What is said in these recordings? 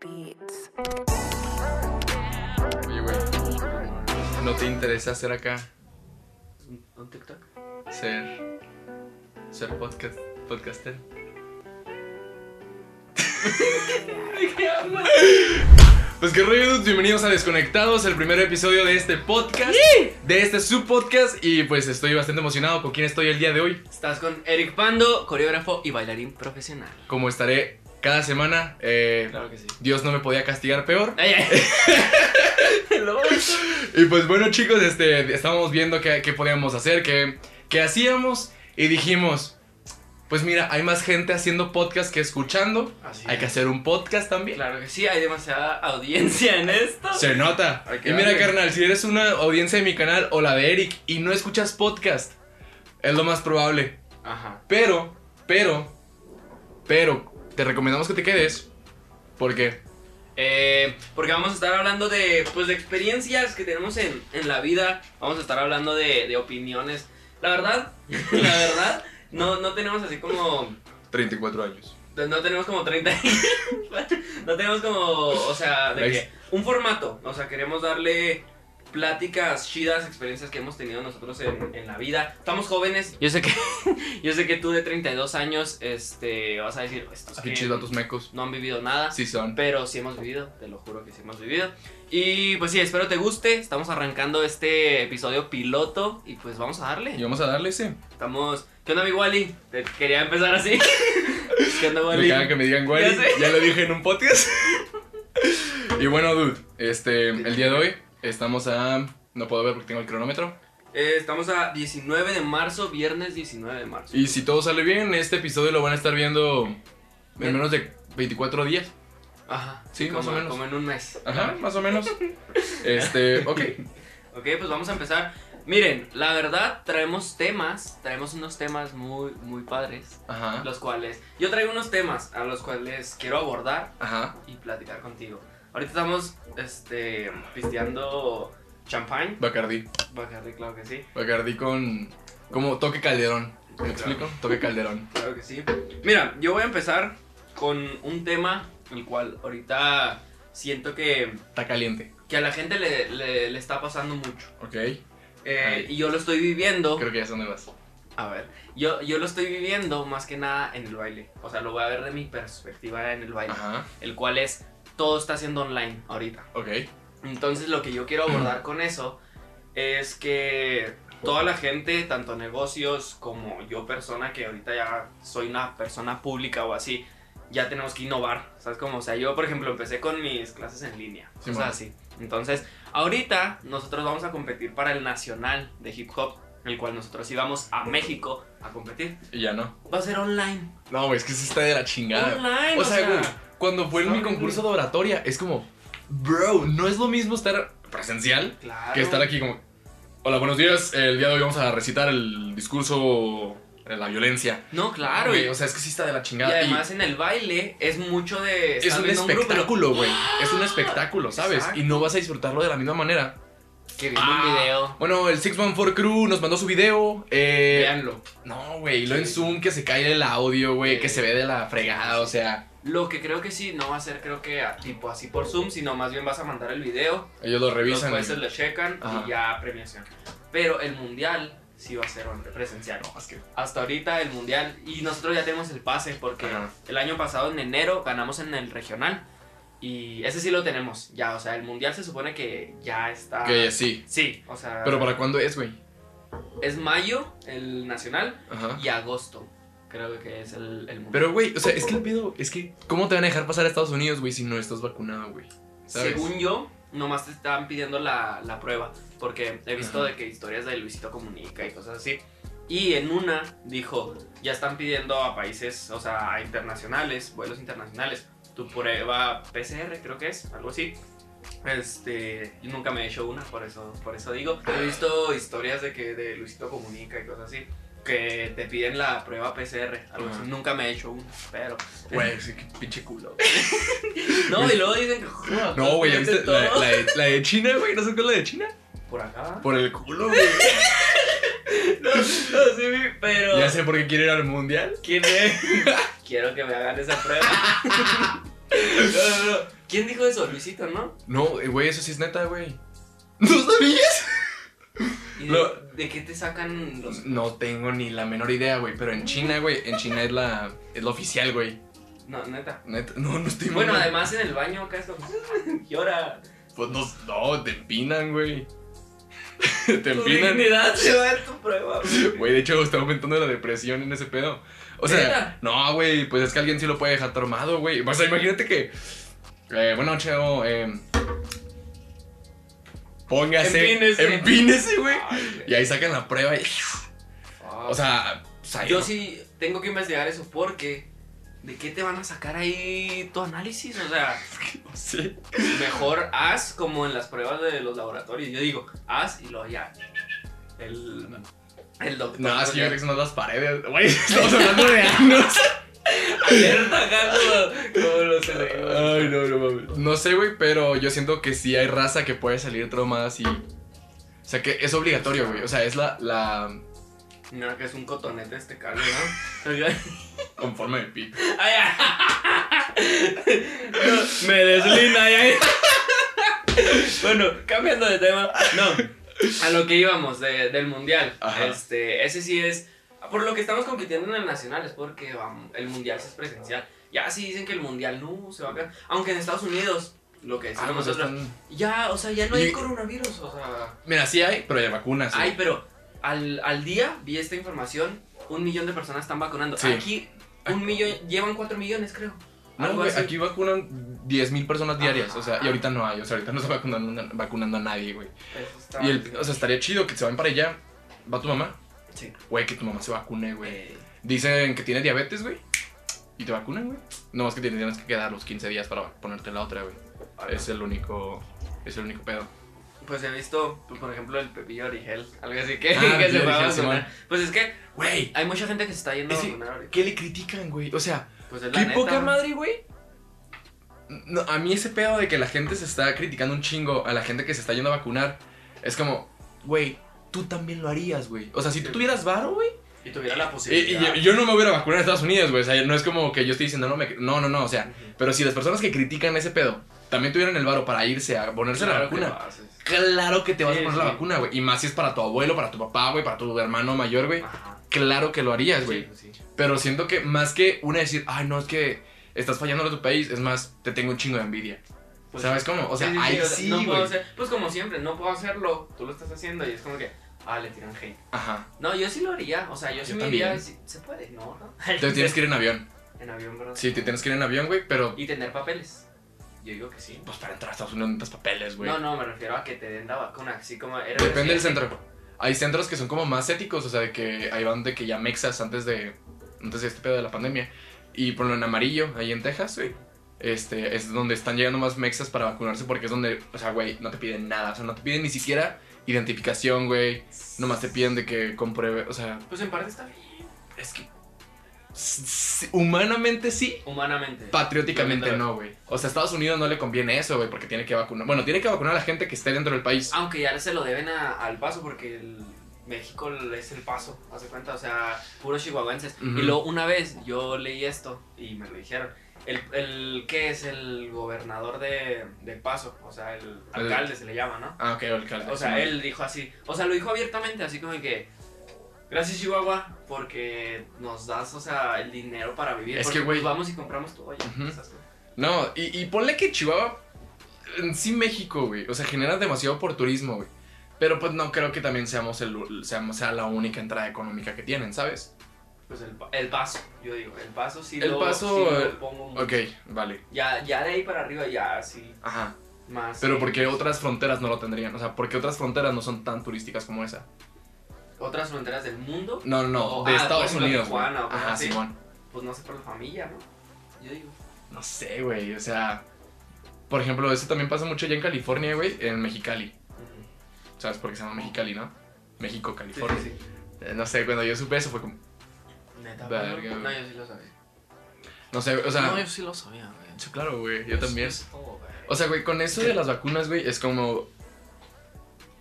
beats. Oye, güey, ¿no te interesa hacer acá un TikTok? Ser podcaster. Pues qué rollo, dudes, bienvenidos a Desconectados, el primer episodio de este podcast, de este subpodcast. Y pues estoy bastante emocionado. ¿Con quién estoy el día de hoy? Estás con Eric Pando, coreógrafo y bailarín profesional. Como estaré cada semana, claro que sí. Dios no me podía castigar peor. Y pues bueno, chicos, estábamos viendo qué podíamos hacer, qué hacíamos. Y dijimos, pues mira, hay más gente haciendo podcast que escuchando. Hay que hacer un podcast también. Claro que sí, hay demasiada audiencia en esto. Se nota. Y mira, carnal, si eres una audiencia de mi canal o la de Eric y no escuchas podcast, es lo más probable. Ajá. Pero, te recomendamos que te quedes. ¿Por qué? Porque vamos a estar hablando de experiencias que tenemos en la vida. Vamos a estar hablando de opiniones. La verdad. No tenemos así como 34 años. No tenemos como 30 años. No tenemos como, o sea, de que un formato, o sea, queremos darle pláticas chidas, experiencias que hemos tenido nosotros en la vida. Estamos jóvenes. Yo sé que tú de 32 años vas a decir, estos pinches vatos mecos no han vivido nada. Sí son. Pero sí hemos vivido, te lo juro que sí hemos vivido. Y pues sí, espero te guste. Estamos arrancando este episodio piloto y pues vamos a darle. Y vamos a darle, sí. Estamos. ¿Qué onda, mi Wally? Quería empezar así. ¿Qué onda, Wally? Me cagan que me digan Wally. Ya lo dije en un podcast. Y bueno, dude, el día de hoy estamos a... No puedo ver porque tengo el cronómetro. Estamos a 19 de marzo, viernes 19 de marzo. Y si todo sale bien, este episodio lo van a estar viendo en menos de 24 días. Ajá. Sí, como, más o menos. Como en un mes. Ajá, más o menos. Ok, pues vamos a empezar. Miren, la verdad, traemos unos temas muy, muy padres. Ajá. Los cuales... Yo traigo unos temas a los cuales quiero abordar. Ajá. Y platicar contigo. Ahorita estamos, pisteando champán. Bacardí, claro que sí. Bacardí con... como toque Calderón. ¿Me explico? Toque Calderón. Claro que sí. Mira, yo voy a empezar con un tema el cual ahorita siento que... Está caliente. Que a la gente le está pasando mucho. Ok. Y yo lo estoy viviendo. Creo que ya sé dónde vas. A ver, yo lo estoy viviendo más que nada en el baile. O sea, lo voy a ver de mi perspectiva en el baile. Ajá. El cual es... Todo está siendo online ahorita. Ok. Entonces lo que yo quiero abordar con eso es que toda la gente, tanto negocios como yo persona, que ahorita ya soy una persona pública o así, ya tenemos que innovar, ¿sabes cómo? O sea, yo por ejemplo empecé con mis clases en línea, sí, o sea, así. Entonces ahorita nosotros vamos a competir para el Nacional de Hip Hop, el cual nosotros íbamos a México a competir. Y ya no. Va a ser online. No, güey, es que se está de la chingada. Online, o sea güey. Cuando fue mi concurso de oratoria, es como, bro, no es lo mismo estar presencial, claro, que estar aquí como, hola, buenos días, el día de hoy vamos a recitar el discurso de la violencia. No, claro. Wey, o sea, es que sí está de la chingada. Y además en el baile es mucho de... Es un espectáculo, güey. Es un espectáculo, ¿sabes? Exacto. Y no vas a disfrutarlo de la misma manera. Que viendo un video. Bueno, el 614 Crew nos mandó su video. Véanlo. No, güey, lo en Zoom, que se cae el audio, güey, que se ve de la fregada, o sea... Lo que creo que sí, no va a ser creo que tipo así por Zoom, sino más bien vas a mandar el video. Ellos lo revisan. Los jueces lo checan. Ajá. Y ya premiación. Pero el mundial sí va a ser presencial. No, es que... Hasta ahorita el mundial. Y nosotros ya tenemos el pase porque el año pasado en enero ganamos en el regional. Y ese sí lo tenemos ya, o sea, el mundial se supone que ya está. Que sí. Sí, o sea. ¿Pero para cuándo es, güey? Es mayo, el nacional. Ajá. Y agosto. Creo que es el mundo. Pero, güey, o sea, es que el pedo es que... ¿Cómo te van a dejar pasar a Estados Unidos, güey, si no estás vacunado, güey? Según yo, nomás te están pidiendo la prueba. Porque he visto de que historias de Luisito Comunica y cosas así. Y en una dijo, ya están pidiendo a países, o sea, a internacionales, vuelos internacionales. Tu prueba PCR, creo que es, algo así. Yo nunca me he hecho una, por eso digo. He visto historias de que de Luisito Comunica y cosas así. Que te piden la prueba PCR, algo así. Nunca me he hecho uno, pero... Güey, ese pinche culo. No, y luego dicen que... No, güey, ¿ya viste la de China, güey? ¿No sé cuál es la de China? ¿Por acá? Por el culo, güey. No, sí, pero... Ya sé por qué quiere ir al mundial. ¿Quién es? Quiero que me hagan esa prueba. No. ¿Quién dijo eso? Luisito, ¿no? No, güey, eso sí es neta, güey. ¿No sabías? ¿Y de qué te sacan los...? No tengo ni la menor idea, güey, pero en China, güey, en China es la oficial, güey. No, neta. Neta, no estoy... Bueno, mal, además en el baño acá es como... ¿Y ahora? Pues no, te empinan, güey. Te empinan. Tu dignidad se va en tu prueba, güey. Güey, de hecho, está aumentando la depresión en ese pedo. O sea, ¿era? No, güey, pues es que alguien sí lo puede dejar tomado, güey. O sea, imagínate que... bueno, Cheo, póngase, empínese, güey. Y ahí sacan la prueba y... O sea, yo sí tengo que investigar eso porque... ¿De qué te van a sacar ahí tu análisis? O sea, no sé. Mejor haz como en las pruebas de los laboratorios. Yo digo, haz y luego ya. El doctor. No, es que yo creo que son las paredes. Güey, estamos hablando de años. Alerta acá como los cerebros. Ay, no mames. No sé, güey, pero yo siento que sí hay raza que puede salir traumada así. O sea, que es obligatorio, güey. O sea, es la... Mira que es un cotonete este Calé, ¿no? Con forma de pico. Ay, no, me deslinda. Ay. Bueno, cambiando de tema. No, a lo que íbamos del mundial. Ajá. Ese sí es... Por lo que estamos compitiendo en el nacional es porque vamos, el mundial sí es presencial. Ya sí dicen que el mundial no se va a caer. Aunque en Estados Unidos... Lo que decimos nosotros... Están... Ya, o sea, ya no hay coronavirus, o sea... Mira, sí hay, pero hay vacunas. Hay, pero... Al día, vi esta información, 1 millón de personas están vacunando. Sí. Aquí, 1 millón, llevan 4 millones, creo. No, güey, aquí vacunan 10,000 personas diarias, o sea, y ahorita no hay, o sea, ahorita no está vacunando a nadie, güey. Y o sea, estaría chido que se vayan para allá. ¿Va tu mamá? Sí. Güey, que tu mamá se vacune, güey. Dicen que tiene diabetes, güey, y te vacunan, güey. No, más que tienes que quedar los 15 días para ponerte la otra, güey. Es el único pedo. Pues he visto, por ejemplo, el Pepillo Origel, algo así que se va a vacunar. Pues es que, güey, hay mucha gente que se está yendo a vacunar ahorita. ¿Qué le critican, güey? O sea, pues qué neta, poca madre, güey. No, a mí ese pedo de que la gente se está criticando un chingo a la gente que se está yendo a vacunar, es como, güey, tú también lo harías, güey. O sea, si tú tuvieras varo, güey. Y tuviera la posibilidad. Y yo no me hubiera vacunado en Estados Unidos, güey. O sea, no es como que yo estoy diciendo, no, o sea, pero si las personas que critican ese pedo también tuvieran el varo para irse a ponerse la vacuna. Claro que te vas a poner la vacuna, güey. Y más si es para tu abuelo, para tu papá, güey, para tu hermano mayor, güey. Claro que lo harías, güey. Sí. Pero siento que más que una decir, ay, no, es que estás fallando a tu país, es más, te tengo un chingo de envidia. Pues ¿sabes cómo? O sea, ahí sí, güey. No pues como siempre, no puedo hacerlo, tú lo estás haciendo y es como que, le tiran hate. Ajá. No, yo sí lo haría, o sea, yo sí me iría. ¿Se puede? No. Entonces tienes que ir en avión. En avión, ¿verdad? Sí, te tienes que ir en avión, güey, pero... Y tener papeles. Yo digo que sí. Pues para entrar a Estados Unidos necesitas papeles, güey. No, me refiero a que te den la vacuna, así como... Depende del centro. Hay centros que son como más éticos, o sea, de que ahí van de que ya mexas antes de este pedo de la pandemia. Y ponlo en amarillo, ahí en Texas, güey. Es donde están llegando más mexas para vacunarse porque es donde, o sea, güey, no te piden nada. O sea, no te piden ni siquiera identificación, güey. Nomás te piden de que compruebe, o sea... Pues en parte está bien. Es que... Humanamente sí. Humanamente. Patrióticamente no, güey. O sea, a Estados Unidos no le conviene eso, güey, porque tiene que vacunar. Bueno, tiene que vacunar a la gente que esté dentro del país. Aunque ya se lo deben al paso, porque México es el paso, hace cuenta. O sea, puros chihuahuenses. Y luego una vez yo leí esto y me lo dijeron. El ¿qué es? El gobernador de Paso. O sea, el alcalde se le llama, ¿no? Ah, ok, el alcalde. O sea, él dijo así. O sea, lo dijo abiertamente, así como que... Gracias, Chihuahua, porque nos das, o sea, el dinero para vivir. Es que, güey, vamos y compramos todo allá. No, y ponle que Chihuahua, en sí México, güey, o sea, genera demasiado por turismo, güey. Pero pues no creo que también sea la única entrada económica que tienen, ¿sabes? Pues el Paso, yo digo, el Paso sí el lo... Paso, sí lo pongo mucho. Ok, vale. Ya de ahí para arriba ya sí. Ajá. Más. Pero ¿por qué otras fronteras no lo tendrían? O sea, ¿por qué otras fronteras no son tan turísticas como esa? ¿Otras fronteras del mundo? No, de Estados Unidos. Tijuana, o ajá, sí, bueno. Pues no sé, por la familia, ¿no? Yo digo. No sé, güey, o sea... Por ejemplo, eso también pasa mucho allá en California, güey, en Mexicali. ¿Sabes por qué se llama Mexicali, no? México, California. Sí. No sé, cuando yo supe eso fue como... Neta, verga, no, yo sí lo sabía. No sé, o sea... No, yo sí lo sabía, güey. Sí, claro, güey, yo también. Es todo, güey. O sea, güey, con eso de las vacunas, güey, es como...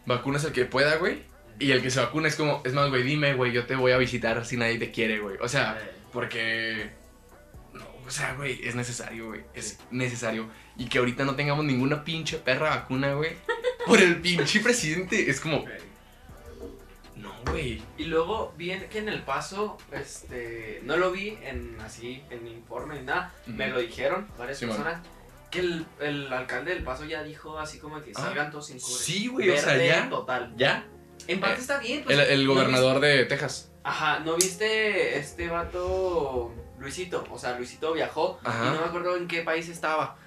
Vacunas el que pueda, güey. Y el que se vacuna es como, es más, güey, dime, güey, yo te voy a visitar si nadie te quiere, güey. O sea, porque... No, O sea, güey, es necesario, güey. Es necesario. Y que ahorita no tengamos ninguna pinche perra vacuna, güey, por el pinche presidente. Es como... No, güey. Y luego vi que en El Paso, no lo vi en informe ni nada. Uh-huh. Me lo dijeron varias personas. Man. Que el alcalde del Paso ya dijo así como que salgan todos sin cubre. Sí, güey, o sea, ya. Total. Ya. En parte está bien. Pues, el gobernador de Texas. Ajá, ¿no viste este vato Luisito? O sea, Luisito viajó. Ajá. Y no me acuerdo en qué país estaba.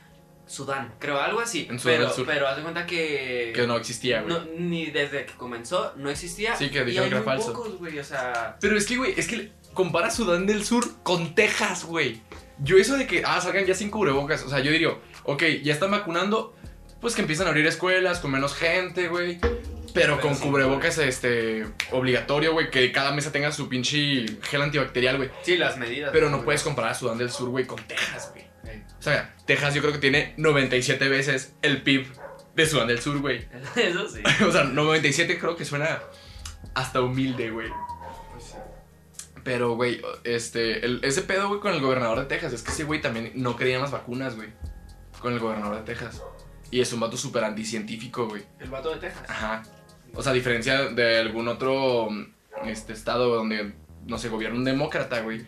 Sudán, creo, algo así. En Sudán, pero haz de cuenta que... Que no existía, güey. No, ni desde que comenzó, no existía. Sí, que dijeron que era falso. Pocos, güey, o sea... Pero es que, güey, es que compara Sudán del Sur con Texas, güey. Yo eso de que, salgan ya sin cubrebocas, o sea, yo diría, ok, ya están vacunando, pues que empiezan a abrir escuelas con menos gente, güey, pero con cubrebocas, obligatorio, güey, que cada mesa tenga su pinche gel antibacterial, güey. Sí, las medidas. Pero no puedes comparar a Sudán del Sur, güey, con Texas, güey. O sea, Texas yo creo que tiene 97 veces el PIB de Sudán del Sur, güey. Eso sí. O sea, 97 creo que suena hasta humilde, güey. Pero, güey, ese pedo, güey, con el gobernador de Texas. Es que ese güey también no creía en las vacunas, güey. Con el gobernador de Texas. Y es un vato súper anticientífico, güey. ¿El vato de Texas? Ajá. O sea, a diferencia de algún otro estado donde, no sé, gobierna un demócrata, güey.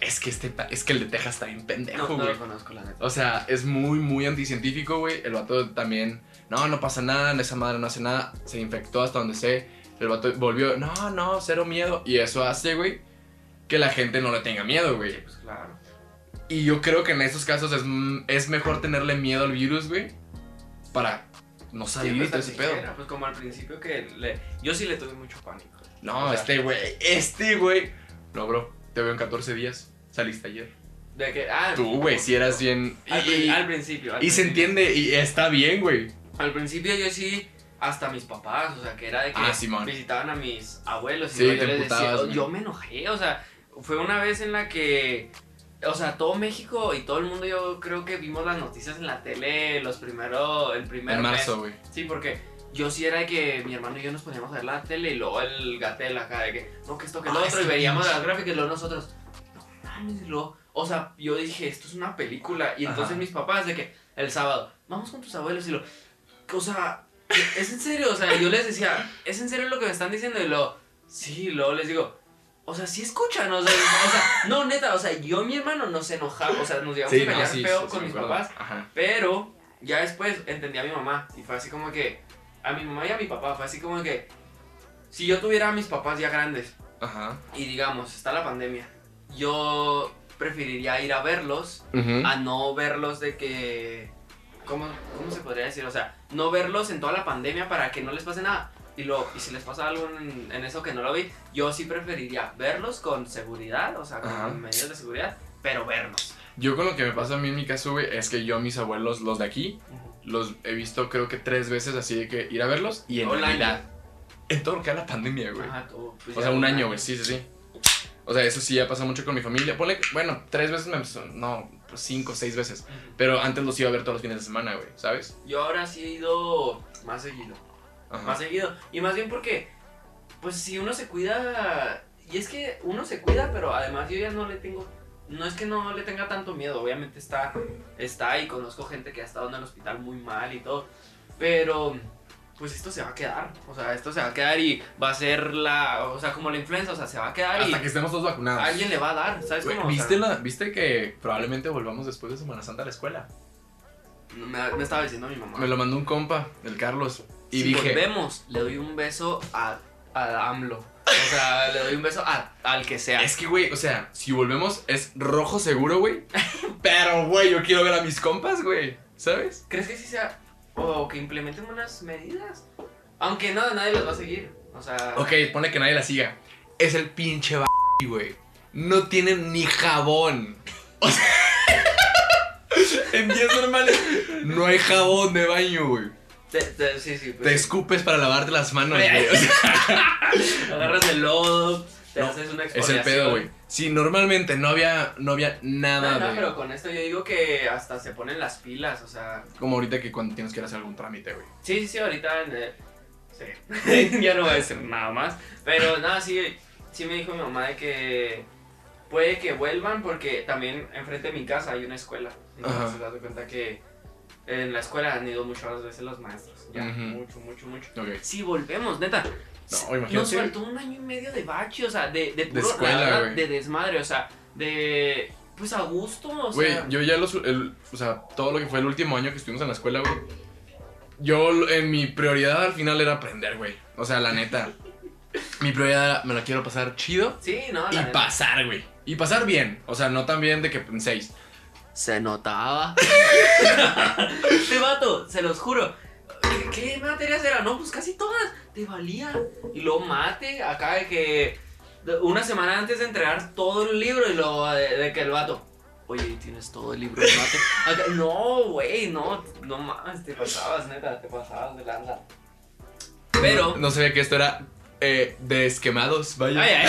Es que el de Texas está bien pendejo, güey. No, lo conozco, la neta. O sea, es muy, muy anticientífico, güey. El vato también, no pasa nada, esa madre no hace nada. Se infectó hasta donde sé. El vato volvió, no, cero miedo. Y eso hace, güey, que la gente no le tenga miedo, güey. Sí, pues claro. Y yo creo que en esos casos es mejor tenerle miedo al virus, güey, para no salir de ese pedo. Pues como al principio que yo sí le tuve mucho pánico. No, o sea, este güey. No, bro, te veo en 14 días. Saliste ayer. ¿De qué? Tú, güey, si eras bien... Al principio. Y se entiende, y está bien, güey. Al principio yo sí... Hasta mis papás, o sea, que era de que visitaban a mis abuelos y sí, yo les decía, yo me enojé, o sea, fue una vez en la que, o sea, todo México y todo el mundo yo creo que vimos las noticias en la tele el primer mes. Marzo, güey. Sí, porque yo sí era de que mi hermano y yo nos poníamos a ver la tele y luego el Gatel acá de que, no, que esto, que lo otro, y veíamos las gráficas y luego nosotros, no mames, lo... O sea, yo dije, esto es una película, y entonces mis papás de que el sábado, vamos con tus abuelos y lo... O sea... ¿Es en serio? O sea, yo les decía, ¿es en serio lo que me están diciendo? Y luego, sí, luego les digo, o sea, sí escuchan, o sea, no, neta, o sea, yo y mi hermano nos enojamos, o sea, nos llegamos a pelear feo con mis papás, pero ya después entendí a mi mamá, y fue así como que, a mi mamá y a mi papá, fue así como que, si yo tuviera a mis papás ya grandes, y digamos, está la pandemia, yo preferiría ir a verlos, a no verlos de que... ¿Cómo se podría decir? O sea, no verlos en toda la pandemia para que no les pase nada. Y si les pasa algo en eso que no lo vi, yo sí preferiría verlos con seguridad, o sea, con medidas de seguridad, pero verlos. Yo con lo que me pasa a mí en mi caso, güey, es que yo a mis abuelos, los de aquí, los he visto creo que 3 veces así de que ir a verlos y en realidad. En todo lo que era la pandemia, güey. Ajá, todo. Pues o sea, un año, güey, sí. O sea, eso sí ya pasa mucho con mi familia. Ponle, bueno, 3 veces me empezó, no, 5 o 6 veces. Pero antes los iba a ver todos los fines de semana, güey, ¿sabes? Yo ahora sí he ido más seguido. Ajá. Más seguido. Y más bien porque, pues si uno se cuida, y es que uno se cuida, pero además yo ya no le tengo, no es que no le tenga tanto miedo. Obviamente está y conozco gente que ha estado en el hospital muy mal y todo. Pero... pues esto se va a quedar, o sea, esto se va a quedar y va a ser o sea, como la influenza, o sea, se va a quedar hasta que estemos todos vacunados. Alguien le va a dar, ¿sabes cómo? ¿Viste que probablemente volvamos después de Semana Santa a la escuela? Me estaba diciendo mi mamá. Me lo mandó un compa, el Carlos, y si dije... volvemos, le doy un beso a AMLO, o sea, le doy un beso al que sea. Es que, güey, o sea, si volvemos es rojo seguro, güey, pero, güey, yo quiero ver a mis compas, güey, ¿sabes? ¿Crees que sí sea...? O que implementen unas medidas. Aunque no, nadie las va a seguir. O sea... Ok, pone que nadie las siga. Es el pinche güey. No tienen ni jabón. O sea... en días normales no hay jabón de baño, güey. Sí, pues, te escupes para lavarte las manos, güey. O sea... agarras el lodo, haces una exfoliación. Es el pedo, güey. Sí, normalmente no había nada, güey. No, pero con esto yo digo que hasta se ponen las pilas, o sea... Como ahorita que cuando tienes que ir a hacer algún trámite, güey. Sí, ahorita... sí, ya no voy a decir nada más. Pero nada, sí me dijo mi mamá de que... puede que vuelvan porque también enfrente de mi casa hay una escuela. Entonces te das cuenta que en la escuela han ido muchas veces los maestros. Ya, mucho. Okay. Sí, volvemos, neta. No, imagínate. Nos faltó un año y medio de bache, o sea, de puro, de escuela, la verdad, de desmadre, o sea, de... Pues a gusto, o sea... Güey, yo ya o sea, todo lo que fue el último año que estuvimos en la escuela, güey, yo en mi prioridad al final era aprender, güey. O sea, la neta, mi prioridad era, me la quiero pasar chido. Sí, no, la neta. Pasar, güey, y pasar bien, o sea, no tan bien de que penséis. Se notaba. Este vato, se los juro. ¿Qué materias eran? No, pues casi todas. Te valía. Y lo mate acá de que una semana antes de entregar todo el libro y lo de que el vato, oye, ¿tienes todo el libro? El vato acá, no, güey, no mames, te pasabas, neta, te pasabas de lanza. Pero no sabía que esto era desquemados, vaya.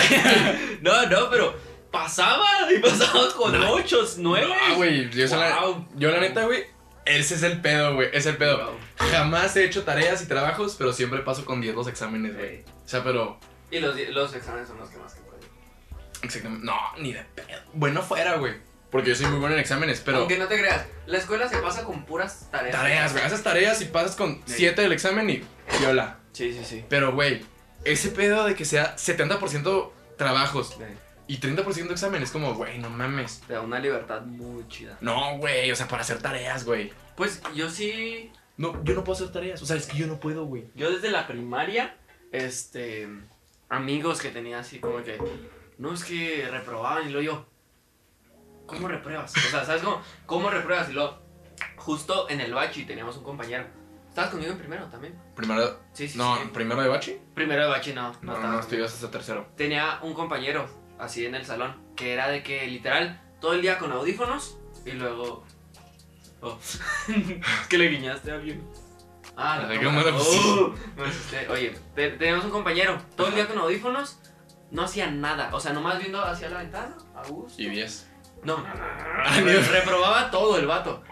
No, pero pasaba y pasaba con 8, 9. Ah, güey, yo la neta, güey, ese es el pedo, güey, es el pedo. Wow. Jamás he hecho tareas y trabajos, pero siempre paso con 10 los exámenes, güey. Sí. O sea, pero... Y los exámenes son los que más que pueden. Exactamente. No, ni de pedo. Bueno, fuera, güey, porque yo soy muy bueno en exámenes, pero... Aunque no te creas, la escuela se pasa con puras tareas. Tareas, güey, haces tareas y pasas con 7 del examen y viola. Sí. Pero, güey, ese pedo de que sea 70% trabajos... Sí. Y 30% de examen es como, güey, no mames. Te da una libertad muy chida. No, güey, o sea, para hacer tareas, güey. Pues yo sí... No, yo no puedo hacer tareas, o sea, es que yo no puedo, güey. Yo desde la primaria, amigos que tenía así como que... No, es que reprobaban y luego yo... ¿Cómo repruebas? O sea, ¿sabes cómo? ¿Cómo repruebas? Y luego, justo en el bachi teníamos un compañero. ¿Estabas conmigo en primero también? ¿Primero? Sí. No, sí. ¿Primero de bachi? Primero de bachi, no. No, estudias hasta tercero. Tenía un compañero... Así en el salón, que era de que literal todo el día con audífonos y luego... Oh. Es que le guiñaste a alguien. Ah, la cámara. Me asusté. Oye, tenemos un compañero, todo el día con audífonos, no hacía nada. O sea, nomás viendo hacia la ventana, a gusto. Y 10. No. Reprobaba todo el vato.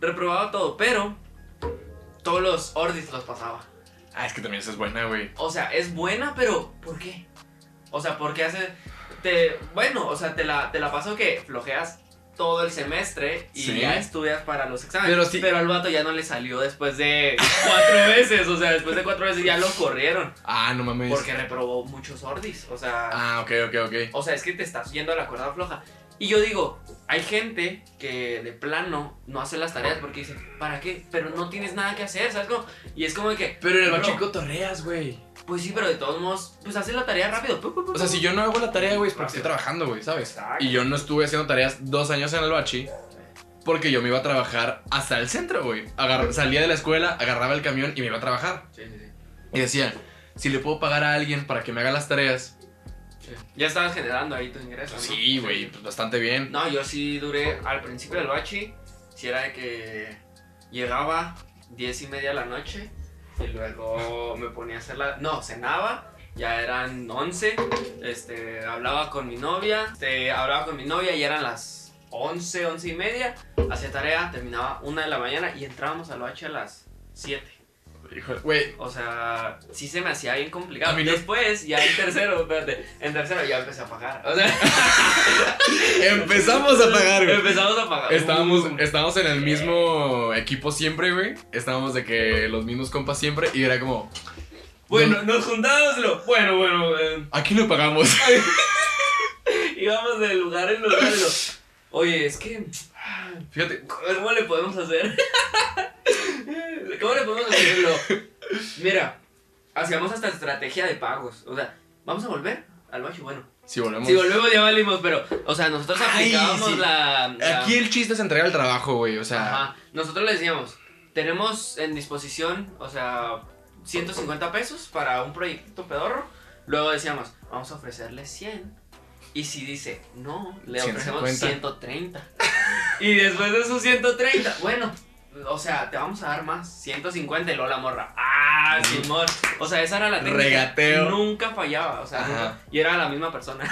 Reprobaba todo, pero todos los ordis los pasaba. Ah, es que también eso es buena, güey. O sea, es buena, pero ¿por qué? O sea, ¿por qué hace...? Bueno, o sea, te la paso que flojeas todo el semestre y ¿sí? Ya estudias para los exámenes. Pero al vato ya no le salió después de 4 veces, o sea, después de 4 veces ya lo corrieron. Ah, no mames. Porque reprobó muchos ordis, o sea... Ah, ok. O sea, es que te estás yendo a la cuerda floja. Y yo digo, hay gente que de plano no hace las tareas porque dice, ¿para qué? Pero no tienes nada que hacer, ¿sabes cómo? Y es como que... Pero en el bachico torreas, güey. Pues sí, pero de todos modos, pues haces la tarea rápido. O sea, si yo no hago la tarea, güey, es porque estoy trabajando, güey, ¿sabes? Exacto. Y yo no estuve haciendo tareas 2 años en el bachi porque yo me iba a trabajar hasta el centro, güey. Salía de la escuela, agarraba el camión y me iba a trabajar. Sí. Y decía, si le puedo pagar a alguien para que me haga las tareas... Sí. Ya estabas generando ahí tu ingreso, pues ¿no? Sí, güey, pues bastante bien. No, yo sí duré, al principio del bachi, si era de que llegaba 10:30 de la noche... Y luego me ponía a hacer la... No, cenaba, ya eran 11, hablaba con mi novia y eran las 11, 11:30. Hacía tarea, terminaba 1 de la mañana y entrábamos al bache a las 7. Híjole, güey. O sea, sí se me hacía bien complicado. A mí no... Después, ya en tercero ya empecé a pagar. O sea, Empezamos a pagar. Estábamos en el mismo equipo siempre, güey. Estábamos de que los mismos compas siempre. Y era como... Bueno, nos juntábamos. Bueno, aquí lo pagamos. Íbamos de lugar en lugar. Oye, es que... Fíjate, ¿cómo le podemos hacer? ¿Cómo le podemos hacerlo? Mira, hacíamos hasta estrategia de pagos. O sea, ¿vamos a volver al bache? Bueno, si volvemos ya valimos, pero, o sea, nosotros aplicábamos la... Aquí el chiste es entregar el trabajo, güey, o sea... Ajá, nosotros le decíamos, tenemos en disposición, o sea, 150 pesos para un proyecto pedorro. Luego decíamos, vamos a ofrecerle 100. Y si dice, no, le ofrecemos 130. Y después de esos 130, bueno... O sea, te vamos a dar más, 150 y luego la morra. ¡Ah, simón! O sea, esa era la técnica. Regateo. Nunca fallaba, o sea, nunca, y era la misma persona.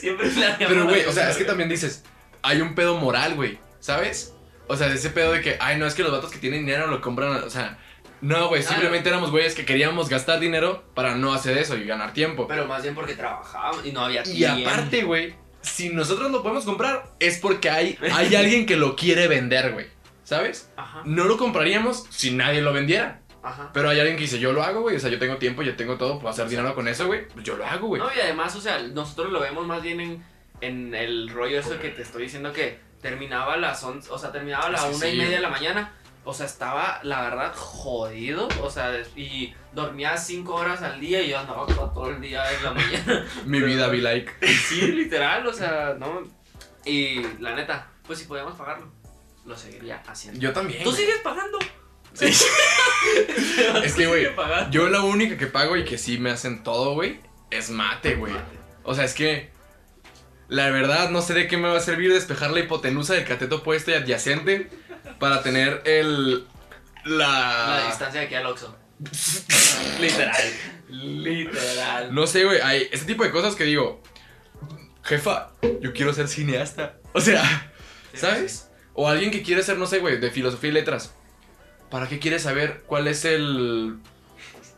Siempre planeaba. Pero, güey, o sea, es que también dices, hay un pedo moral, güey, ¿sabes? O sea, ese pedo de que, ay, no, es que los vatos que tienen dinero lo compran, o sea... No, güey, simplemente éramos güeyes que queríamos gastar dinero para no hacer eso y ganar tiempo. Pero más bien porque trabajábamos y no había tiempo. Y aparte, güey... si nosotros lo podemos comprar es porque hay alguien que lo quiere vender, güey, ¿sabes? Ajá. No lo compraríamos si nadie lo vendiera. Ajá. Pero hay alguien que dice, yo lo hago, güey, o sea, yo tengo tiempo, yo tengo todo, puedo hacer dinero con eso, güey, pues yo lo hago, güey. No, y además, o sea, nosotros lo vemos más bien en el rollo eso que te estoy diciendo que terminaba terminaba a las 1:30 de la mañana. O sea, estaba, la verdad, jodido, o sea, y dormía 5 horas al día y yo andaba todo el día en la mañana. Mi vida be like. Sí, literal, o sea, no, y la neta, pues si podíamos pagarlo, lo seguiría haciendo. Yo también. ¿Tú sigues pagando? Sí. Es que, güey, yo la única que pago y que sí me hacen todo, güey, es mate, güey. O sea, es que... la verdad, no sé de qué me va a servir despejar la hipotenusa del cateto opuesto y adyacente para tener la distancia de aquí al Oxxo. Literal. No sé, güey, hay este tipo de cosas que digo, jefa, yo quiero ser cineasta. O sea, ¿sabes? O alguien que quiere ser, no sé, güey, de filosofía y letras. ¿Para qué quieres saber cuál es el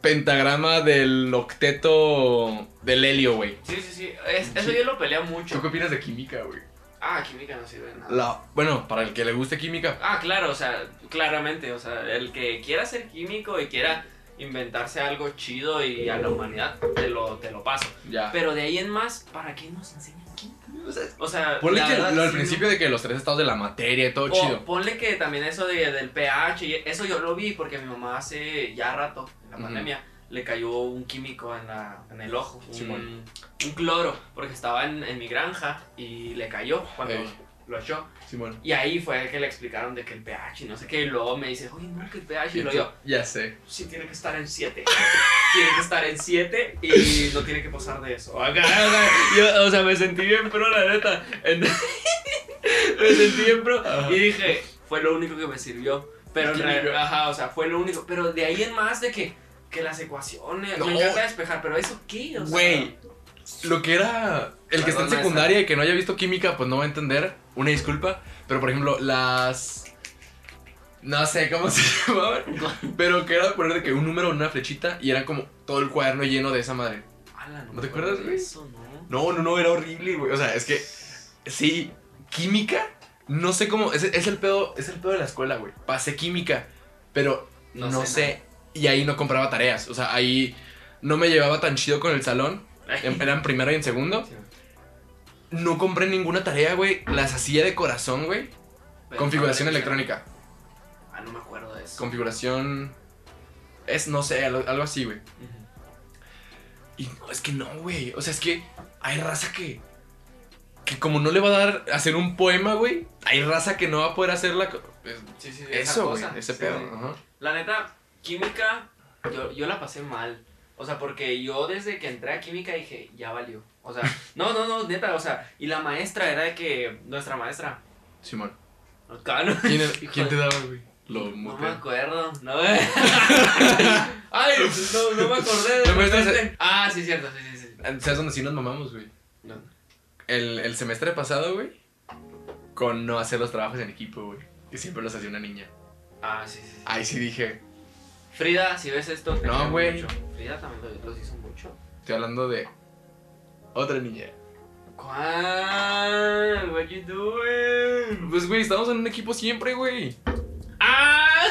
pentagrama del octeto del helio, güey? Sí. Eso yo lo peleo mucho. ¿Tú qué opinas de química, güey? Ah, química no sirve de nada. Bueno, para el que le guste química. Ah, claro, o sea, claramente. O sea, el que quiera ser químico y quiera inventarse algo chido y a la humanidad, te lo paso. Ya. Pero de ahí en más, ¿para qué nos enseñan química? O sea ponle que al principio de que los 3 estados de la materia y todo chido. Ponle que también eso del pH, y eso yo lo vi porque mi mamá hace ya rato, en la pandemia, le cayó un químico en el ojo, un cloro, porque estaba en mi granja y le cayó cuando lo echó. Y ahí fue que le explicaron de que el pH y no sé qué, y luego me dice, oye, no, que el pH, y luego yo, ya sé, sí, tiene que estar en 7, tiene que estar en 7 y no tiene que pasar de eso. Yo, o sea, me sentí bien pro, la neta. Me sentí bien pro y dije, fue lo único que me sirvió, pero o sea, fue lo único, pero de ahí en más de que las ecuaciones, no. Me encanta despejar, pero eso qué, o sea, güey, lo que era el que está en secundaria y que no haya visto química, pues no va a entender, una disculpa, pero por ejemplo, no sé cómo se llamaban, pero que era poner de que un número en una flechita y era como todo el cuaderno lleno de esa madre. Ala, ¿no te acuerdas, güey? No, era horrible, güey, o sea, es que, sí, química, no sé cómo, es el pedo de la escuela, güey, pasé química, pero no sé. Y ahí no compraba tareas, o sea, ahí no me llevaba tan chido con el salón. Era en primero y en segundo. No compré ninguna tarea, güey. Las hacía de corazón, güey. Configuración electrónica. Ah, no me acuerdo de eso. Configuración... no sé, algo así, güey. Y no, es que no, güey. O sea, es que hay raza que como no le va a dar hacer un poema, güey, hay raza que no va a poder hacer la... Sí, eso, güey, ese pedo. Sí. Ajá. La neta... química, yo la pasé mal. O sea, porque yo desde que entré a química dije, ya valió. O sea, no, neta, o sea, y la maestra era de que, nuestra maestra Simón. ¿Quién te daba, güey? No me acuerdo, no, güey. Ay, no me acordé de repente. Ah, sí, cierto, sí. ¿Sabes dónde sí nos mamamos, güey? No. El semestre pasado, güey, con no hacer los trabajos en equipo, güey, que siempre los hacía una niña. Ah, sí. Ahí sí dije, Frida, si ves esto... No, güey. Frida también los hizo mucho. Estoy hablando de... otra niña. ¿Cuál? What you doing? Pues, güey, estamos en un equipo siempre, güey. ¡Ah!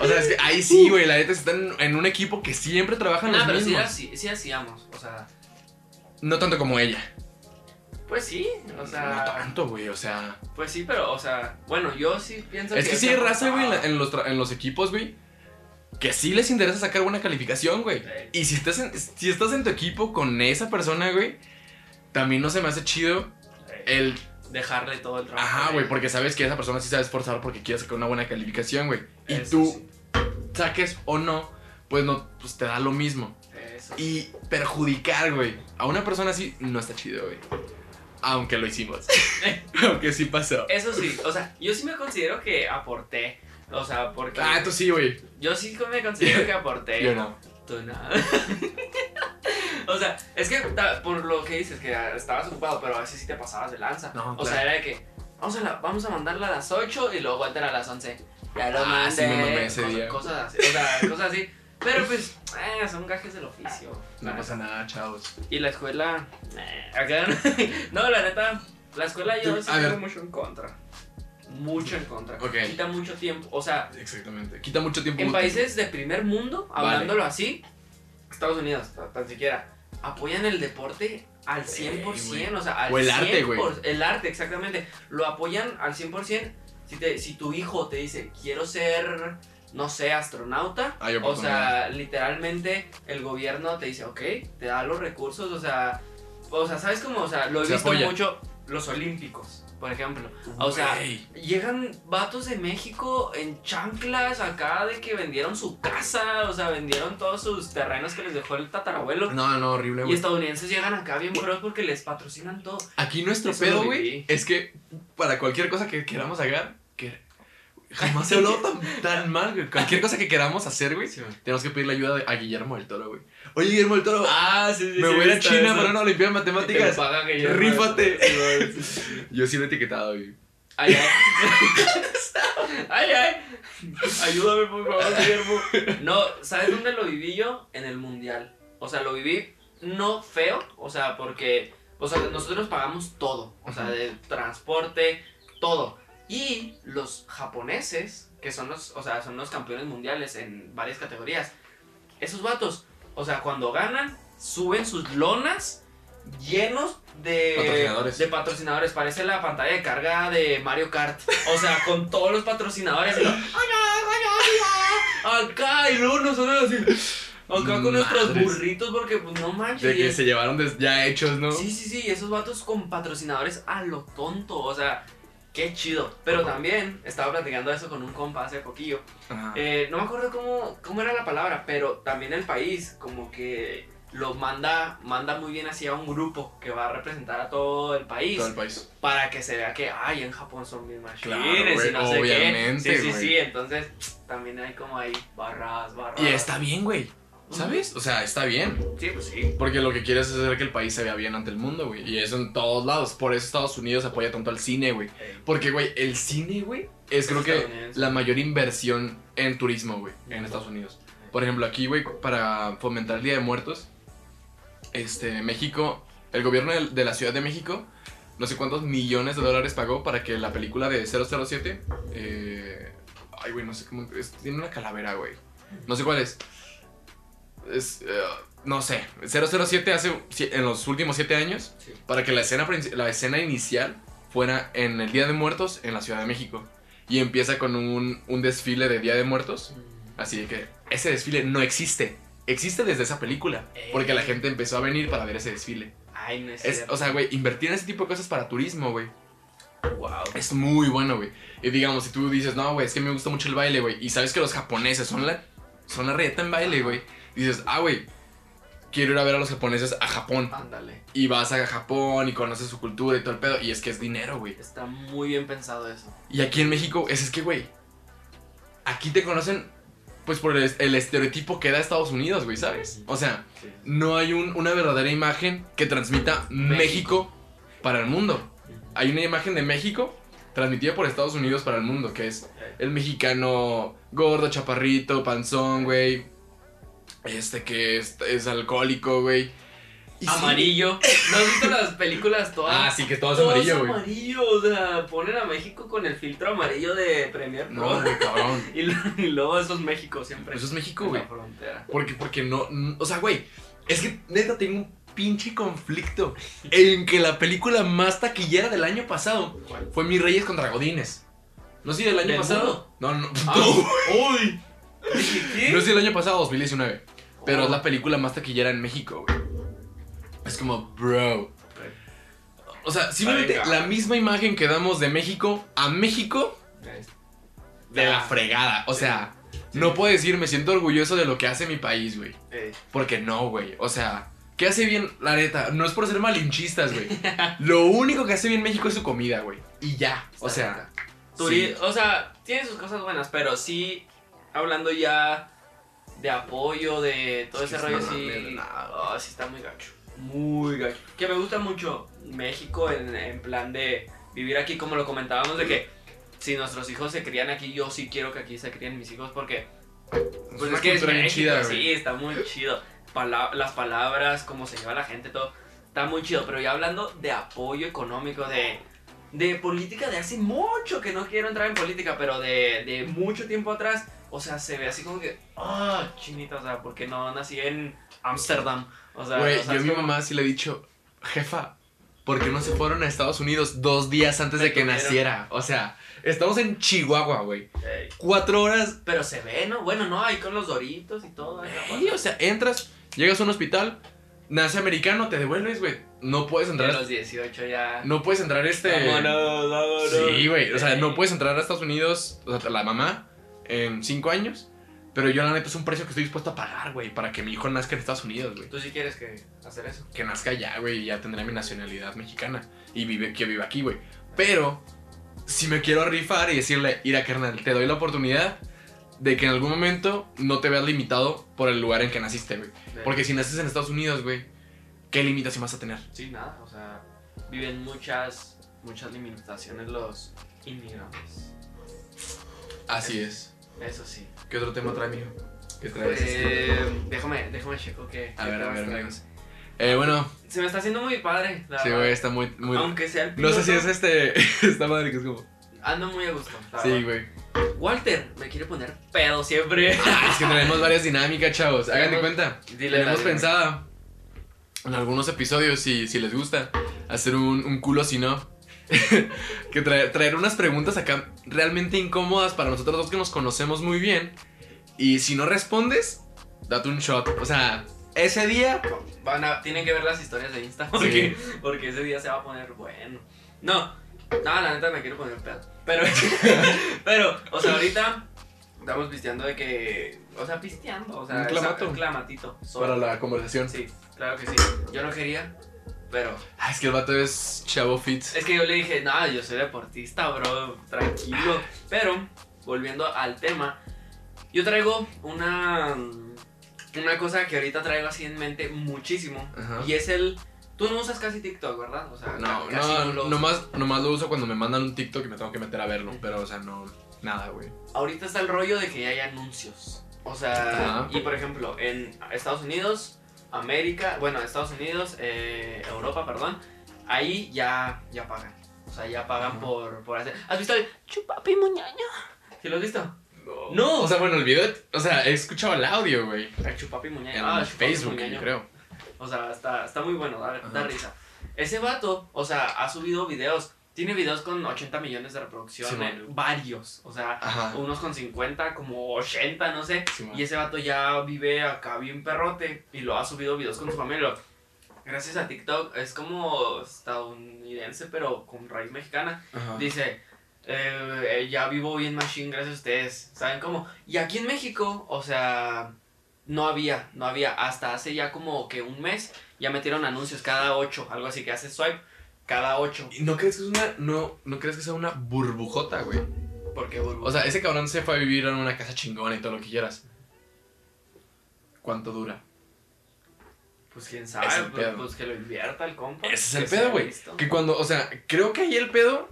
O sea, es que ahí sí, güey. La neta están en un equipo que siempre trabajan los mismos. Pero sí hacíamos, o sea... no tanto como ella. Pues sí, o sea... no tanto, güey, o sea... pues sí, pero, o sea... bueno, yo sí pienso que... es que sí hay raza, güey, en los equipos, güey, que sí les interesa sacar buena calificación, güey. Sí. Y si estás en tu equipo con esa persona, güey, también no se me hace chido el... dejarle todo el trabajo. Ajá, güey, porque sabes que esa persona sí se va a esforzar porque quiere sacar una buena calificación, güey. Y tú saques o no, pues te da lo mismo. Eso. Y perjudicar, güey, a una persona así no está chido, güey. Aunque lo hicimos. Aunque sí pasó. Eso sí, o sea, yo sí me considero que aporté. O sea, porque... ah, tú sí, güey. Yo sí me considero que aporté. Yo no. Tú nada. O sea, es que por lo que dices, que estabas ocupado, pero a veces sí te pasabas de lanza. No, claro. O sea, era de que vamos a mandarla a las 8 y luego Walter a las 11. Ya lo mandé. Sí, me mamé ese día. Cosas así. O sea, cosas así. Pero pues, son gajes del oficio. No pasa nada, chavos. Y la escuela, acá, no, la neta, la escuela yo sí tengo mucho en contra. Mucho en contra. Okay. Quita mucho tiempo, o sea. Exactamente, quita mucho tiempo. En útil. Países de primer mundo, hablándolo así, Estados Unidos, tan siquiera, apoyan el deporte al 100%, o sea, al o el 100%, arte, güey. El arte, exactamente. Lo apoyan al 100%. Si tu hijo te dice, quiero ser, no sé, astronauta, o sea, literalmente el gobierno te dice, ok, te da los recursos, o sea, ¿sabes cómo? O sea, lo he visto mucho los olímpicos, por ejemplo. O sea, llegan vatos de México en chanclas acá de que vendieron su casa, o sea, vendieron todos sus terrenos que les dejó el tatarabuelo. No, no, horrible, güey. Y estadounidenses llegan acá bien bros porque les patrocinan todo. Aquí nuestro pedo, güey, es que para cualquier cosa que queramos sacar, jamás se habló tan mal, güey. Cualquier cosa que queramos hacer, güey, sí, tenemos que pedirle ayuda a Guillermo del Toro, güey. Oye, Guillermo del Toro, me voy a China para una olimpiada de matemáticas. Rífate. Yo sí lo he etiquetado, güey. Ay, ay. Ayúdame, por favor, Guillermo. No, ¿sabes dónde lo viví yo? En el mundial. O sea, lo viví no feo, o sea, porque, o sea, nosotros pagamos todo, o sea, de transporte, todo. Y los japoneses, que son los campeones mundiales en varias categorías, esos vatos, o sea, cuando ganan, suben sus lonas llenos de patrocinadores. Parece la pantalla de carga de Mario Kart, o sea, con todos los patrocinadores. Y acá, y luego nosotros así, acá con nuestros burritos, porque pues no manches. De que se llevaron ya hechos, ¿no? Sí, esos vatos con patrocinadores a lo tonto, o sea... Qué chido, pero también estaba platicando eso con un compa hace poquillo. No me acuerdo cómo era la palabra, pero también el país como que lo manda muy bien hacia un grupo que va a representar a todo el país. Todo el país. Para que se vea que, ay, en Japón son bien machines, claro, y no sé qué. Sí, entonces también hay como ahí barras. Y está bien, güey. ¿Sabes? O sea, está bien. Sí, pues sí. Porque lo que quieres es hacer que el país se vea bien ante el mundo, güey. Y eso en todos lados. Por eso Estados Unidos apoya tanto al cine, güey. Porque, güey, el cine, güey, es creo que la mayor inversión en turismo, güey, en Estados Unidos. Por ejemplo, aquí, güey, para fomentar el Día de Muertos, México, el gobierno de la Ciudad de México, no sé cuántos millones de dólares pagó para que la película de 007, ay, güey, no sé cómo, tiene una calavera, güey. No sé cuál es. No sé, 007 en los últimos 7 años, sí. Para que la escena inicial fuera en el Día de Muertos en la Ciudad de México. Y empieza con un desfile de Día de Muertos. Así de que ese desfile no existe desde esa película. Porque la gente empezó a venir para ver ese desfile. Ay, no es o sea, güey, invertir en ese tipo de cosas para turismo, güey. Wow. Es muy bueno, güey. Y digamos, si tú dices, no, güey, es que me gusta mucho el baile, güey, y sabes que los japoneses son la reta en baile, güey. Dices, güey, quiero ir a ver a los japoneses a Japón. Ándale. Y vas a Japón y conoces su cultura y todo el pedo. Y es que es dinero, güey. Está muy bien pensado eso. Y aquí en México, es que, güey, aquí te conocen, pues, por el estereotipo que da Estados Unidos, güey, ¿sabes? O sea, sí. No hay una verdadera imagen que transmita México para el mundo. Hay una imagen de México transmitida por Estados Unidos para el mundo, que es el mexicano gordo, chaparrito, panzón, güey. Que es alcohólico, güey. Amarillo. Sí. ¿No has visto las películas todas? Sí, que todo es amarillo, güey. Amarillo, o sea, ponen a México con el filtro amarillo de Premier Pro. No, cabrón. Y luego eso es México siempre. Eso es México, güey. Porque no, o sea, güey, es que neta tengo un pinche conflicto en que la película más taquillera del año pasado fue Mis Reyes contra Godines. No sé, del año pasado. No. Uy. No sé, el año pasado, 2019. Pero es la película más taquillera en México, güey. Es como, bro. O sea, simplemente la misma imagen que damos de México a México de la fregada. O sea, no puedo decir, me siento orgulloso de lo que hace mi país, güey. Porque no, güey. O sea, ¿qué hace bien? La neta, no es por ser malinchistas, güey. Lo único que hace bien México es su comida, güey. Y ya, o sea, sí. O sea, tiene sus cosas buenas, pero sí, hablando ya de apoyo, de todo ese rollo, sí. Sí, está muy gacho. Muy gacho. Que me gusta mucho México en plan de vivir aquí, como lo comentábamos, de que si nuestros hijos se crían aquí, yo sí quiero que aquí se críen mis hijos, porque Pues es que es México, chida, sí, güey. Está muy chido. Las palabras, cómo se lleva la gente, todo. Está muy chido, pero ya hablando de apoyo económico, de política de hace mucho, que no quiero entrar en política, pero de mucho tiempo atrás, o sea, se ve así como que, ah, chinita, o sea, porque no nací en Ámsterdam. O sea, güey, yo a mi mamá sí le he dicho, jefa, ¿por qué no se fueron a Estados Unidos 2 días antes de que naciera? O sea, estamos en Chihuahua, güey. 4 horas. Pero se ve, ¿no? Bueno, no, ahí con los Doritos y todo. Sí, o sea, entras, llegas a un hospital, nace americano, te devuelves, güey. No puedes entrar. A los 18 ya. No puedes entrar Vámonos, vámonos. Sí, güey. O sea, no puedes entrar a Estados Unidos, o sea, la mamá, en 5 años. Pero yo, la neta, es un precio que estoy dispuesto a pagar, güey, para que mi hijo nazca en Estados Unidos, güey. ¿Tú sí quieres hacer eso? Que nazca ya, güey, y ya tendré mi nacionalidad mexicana. Y que viva aquí, güey. Pero, si me quiero rifar y decirle, mira, carnal, te doy la oportunidad de que en algún momento no te veas limitado por el lugar en que naciste, güey. Porque si naces en Estados Unidos, güey, ¿qué limitación vas a tener? Sí, nada, o sea, viven muchas limitaciones los inmigrantes. Así es. Eso sí. ¿Qué otro tema trae, mijo? ¿Qué traes? Déjame checo que... A ver, amigos. Bueno... Se me está haciendo muy padre. Sí, güey, está muy... Aunque sea el piloto... No sé si es esta madre que es como... Ando muy a gusto. Sí, güey. Walter, me quiere poner pedo siempre. Es que tenemos varias dinámicas, chavos. Háganme cuenta. Tenemos pensada en algunos episodios, si les gusta, hacer un culo si no. Que traer unas preguntas acá realmente incómodas para nosotros dos que nos conocemos muy bien. Y si no respondes, date un shot. O sea, ese día tienen que ver las historias de Insta porque ese día se va a poner bueno. No, la neta me quiero poner pedo. Pero, o sea, ahorita estamos pisteando de que... O sea, pisteando, o sea, un clamatito solo. Para la conversación. Sí, claro que sí. Yo no quería... Pero... Ah, es que el vato es chavo fit. Es que yo le dije, nada, yo soy deportista, bro, tranquilo. Pero, volviendo al tema, yo traigo una cosa que ahorita traigo así en mente muchísimo. Ajá. Y es el... Tú no usas casi TikTok, ¿verdad? O sea, nomás lo uso cuando me mandan un TikTok y me tengo que meter a verlo. Pero, o sea, no... Nada, güey. Ahorita está el rollo de que ya hay anuncios. O sea, y por ejemplo, en Estados Unidos... Estados Unidos, Europa, perdón, ahí ya pagan. O sea, ya pagan por hacer... ¿Has visto el chupapi muñaño? ¿Sí lo has visto? No. O sea, bueno, el video, o sea, he escuchado el audio, güey. El chupapi muñaño. En Facebook, muñaño. Yo creo. O sea, está muy bueno, da risa. Ese vato, o sea, ha subido videos. Tiene videos con 80 millones de reproducciones, sí, varios, o sea, unos con 50, como 80, no sé, sí, y ese vato ya vive acá bien perrote y lo ha subido videos con su familia. Gracias a TikTok, es como estadounidense, pero con raíz mexicana. Ajá. Dice, ya vivo bien machín, gracias a ustedes, ¿saben cómo? Y aquí en México, o sea, no había, hasta hace ya como que un mes, ya metieron anuncios cada 8, algo así que hace swipe. Cada 8. ¿No crees que sea una burbujota, güey? ¿Por qué burbujota? O sea, ese cabrón se fue a vivir en una casa chingona y todo lo que quieras. ¿Cuánto dura? Pues quién sabe, pues que lo invierta el compa. Ese es el pedo, güey. Que cuando, o sea, creo que ahí el pedo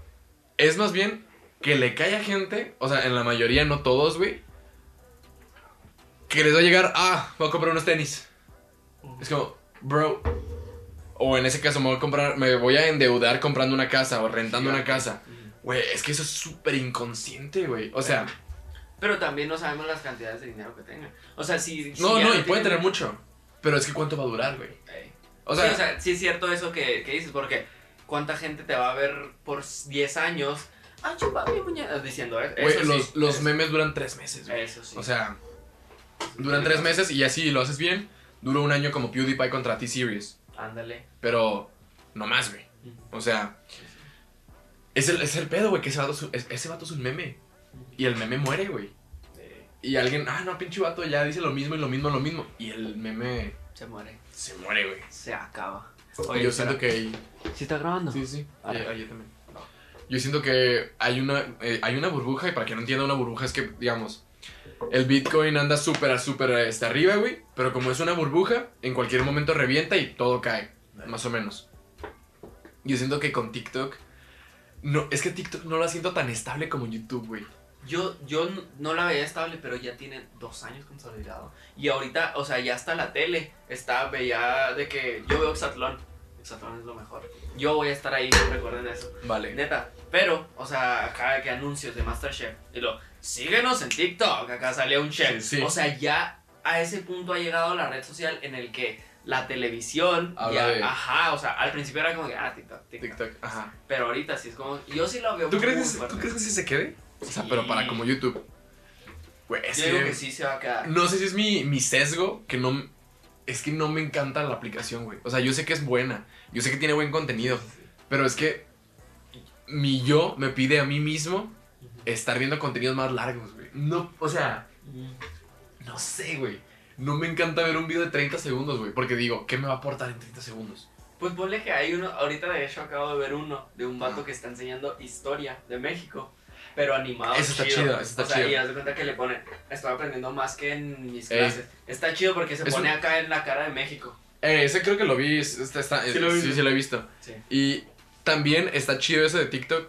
es más bien que le cae a gente, o sea, en la mayoría, no todos, güey, que les va a llegar, voy a comprar unos tenis. Es como, bro... O en ese caso me voy a endeudar comprando una casa o rentando una casa. Güey, es que eso es súper inconsciente, güey. O sea... Pero también no sabemos las cantidades de dinero que tengan. O sea, si y pueden tener mucho. Pero es que ¿cuánto va a durar, güey? O sea, sí es cierto eso que dices. Porque ¿cuánta gente te va a ver por 10 años? ¡Ah, chupada mi muñeca! Diciendo eso. Güey, los memes duran 3 meses, güey. Eso sí. O sea, duran 3 meses y así lo haces bien. Duró un año como PewDiePie contra T-Series. Ándale. Pero no más, güey. O sea, es el pedo, güey, que ese vato es un meme. Y el meme muere, güey. Y alguien, no, pinche vato, ya dice lo mismo y lo mismo, lo mismo. Y el meme... Se muere, güey. Se acaba. Oye, yo siento que... ¿Sí está grabando? Sí. Yo también. No. Yo siento que hay una burbuja, y para quien no entienda, una burbuja es que, digamos... El Bitcoin anda súper arriba, güey. Pero como es una burbuja, en cualquier momento revienta y todo cae, más o menos. Yo siento que con TikTok... No, es que TikTok no lo siento tan estable como YouTube, güey. Yo no la veía estable, pero ya tiene 2 años consolidado. Y ahorita, o sea, ya está la tele. Está, veía de que yo veo Exatlón. Exatlón es lo mejor. Yo voy a estar ahí, recuerden eso. Vale. Neta. Pero, o sea, acá que anuncios de Masterchef. Y lo, síguenos en TikTok. Acá salía un chef. Sí, sí. O sea, ya a ese punto ha llegado la red social en el que la televisión. Ajá, o sea, al principio era como que, TikTok. Ajá. Pero ahorita sí es como. Yo sí lo veo. ¿Tú crees que sí se quede? O sea, sí. Pero para como YouTube. Pues, yo digo que sí se va a quedar. No sé si es mi sesgo, que no. Es que no me encanta la aplicación, güey. O sea, yo sé que es buena. Yo sé que tiene buen contenido. Sí. Pero es que mi yo me pide a mí mismo estar viendo contenidos más largos, güey. No, o sea, no sé, güey. No me encanta ver un video de 30 segundos, güey. Porque digo, ¿qué me va a aportar en 30 segundos? Pues ponle que hay uno. Ahorita, de hecho, acabo de ver uno de un vato que está enseñando historia de México. Pero animado. Eso está chido, eso está chido. O sea, y haz de cuenta que le pone, estoy aprendiendo más que en mis clases. Está chido porque se pone acá en la cara de México. Ese creo que lo vi. Sí, lo he visto. Sí. Y también está chido eso de TikTok,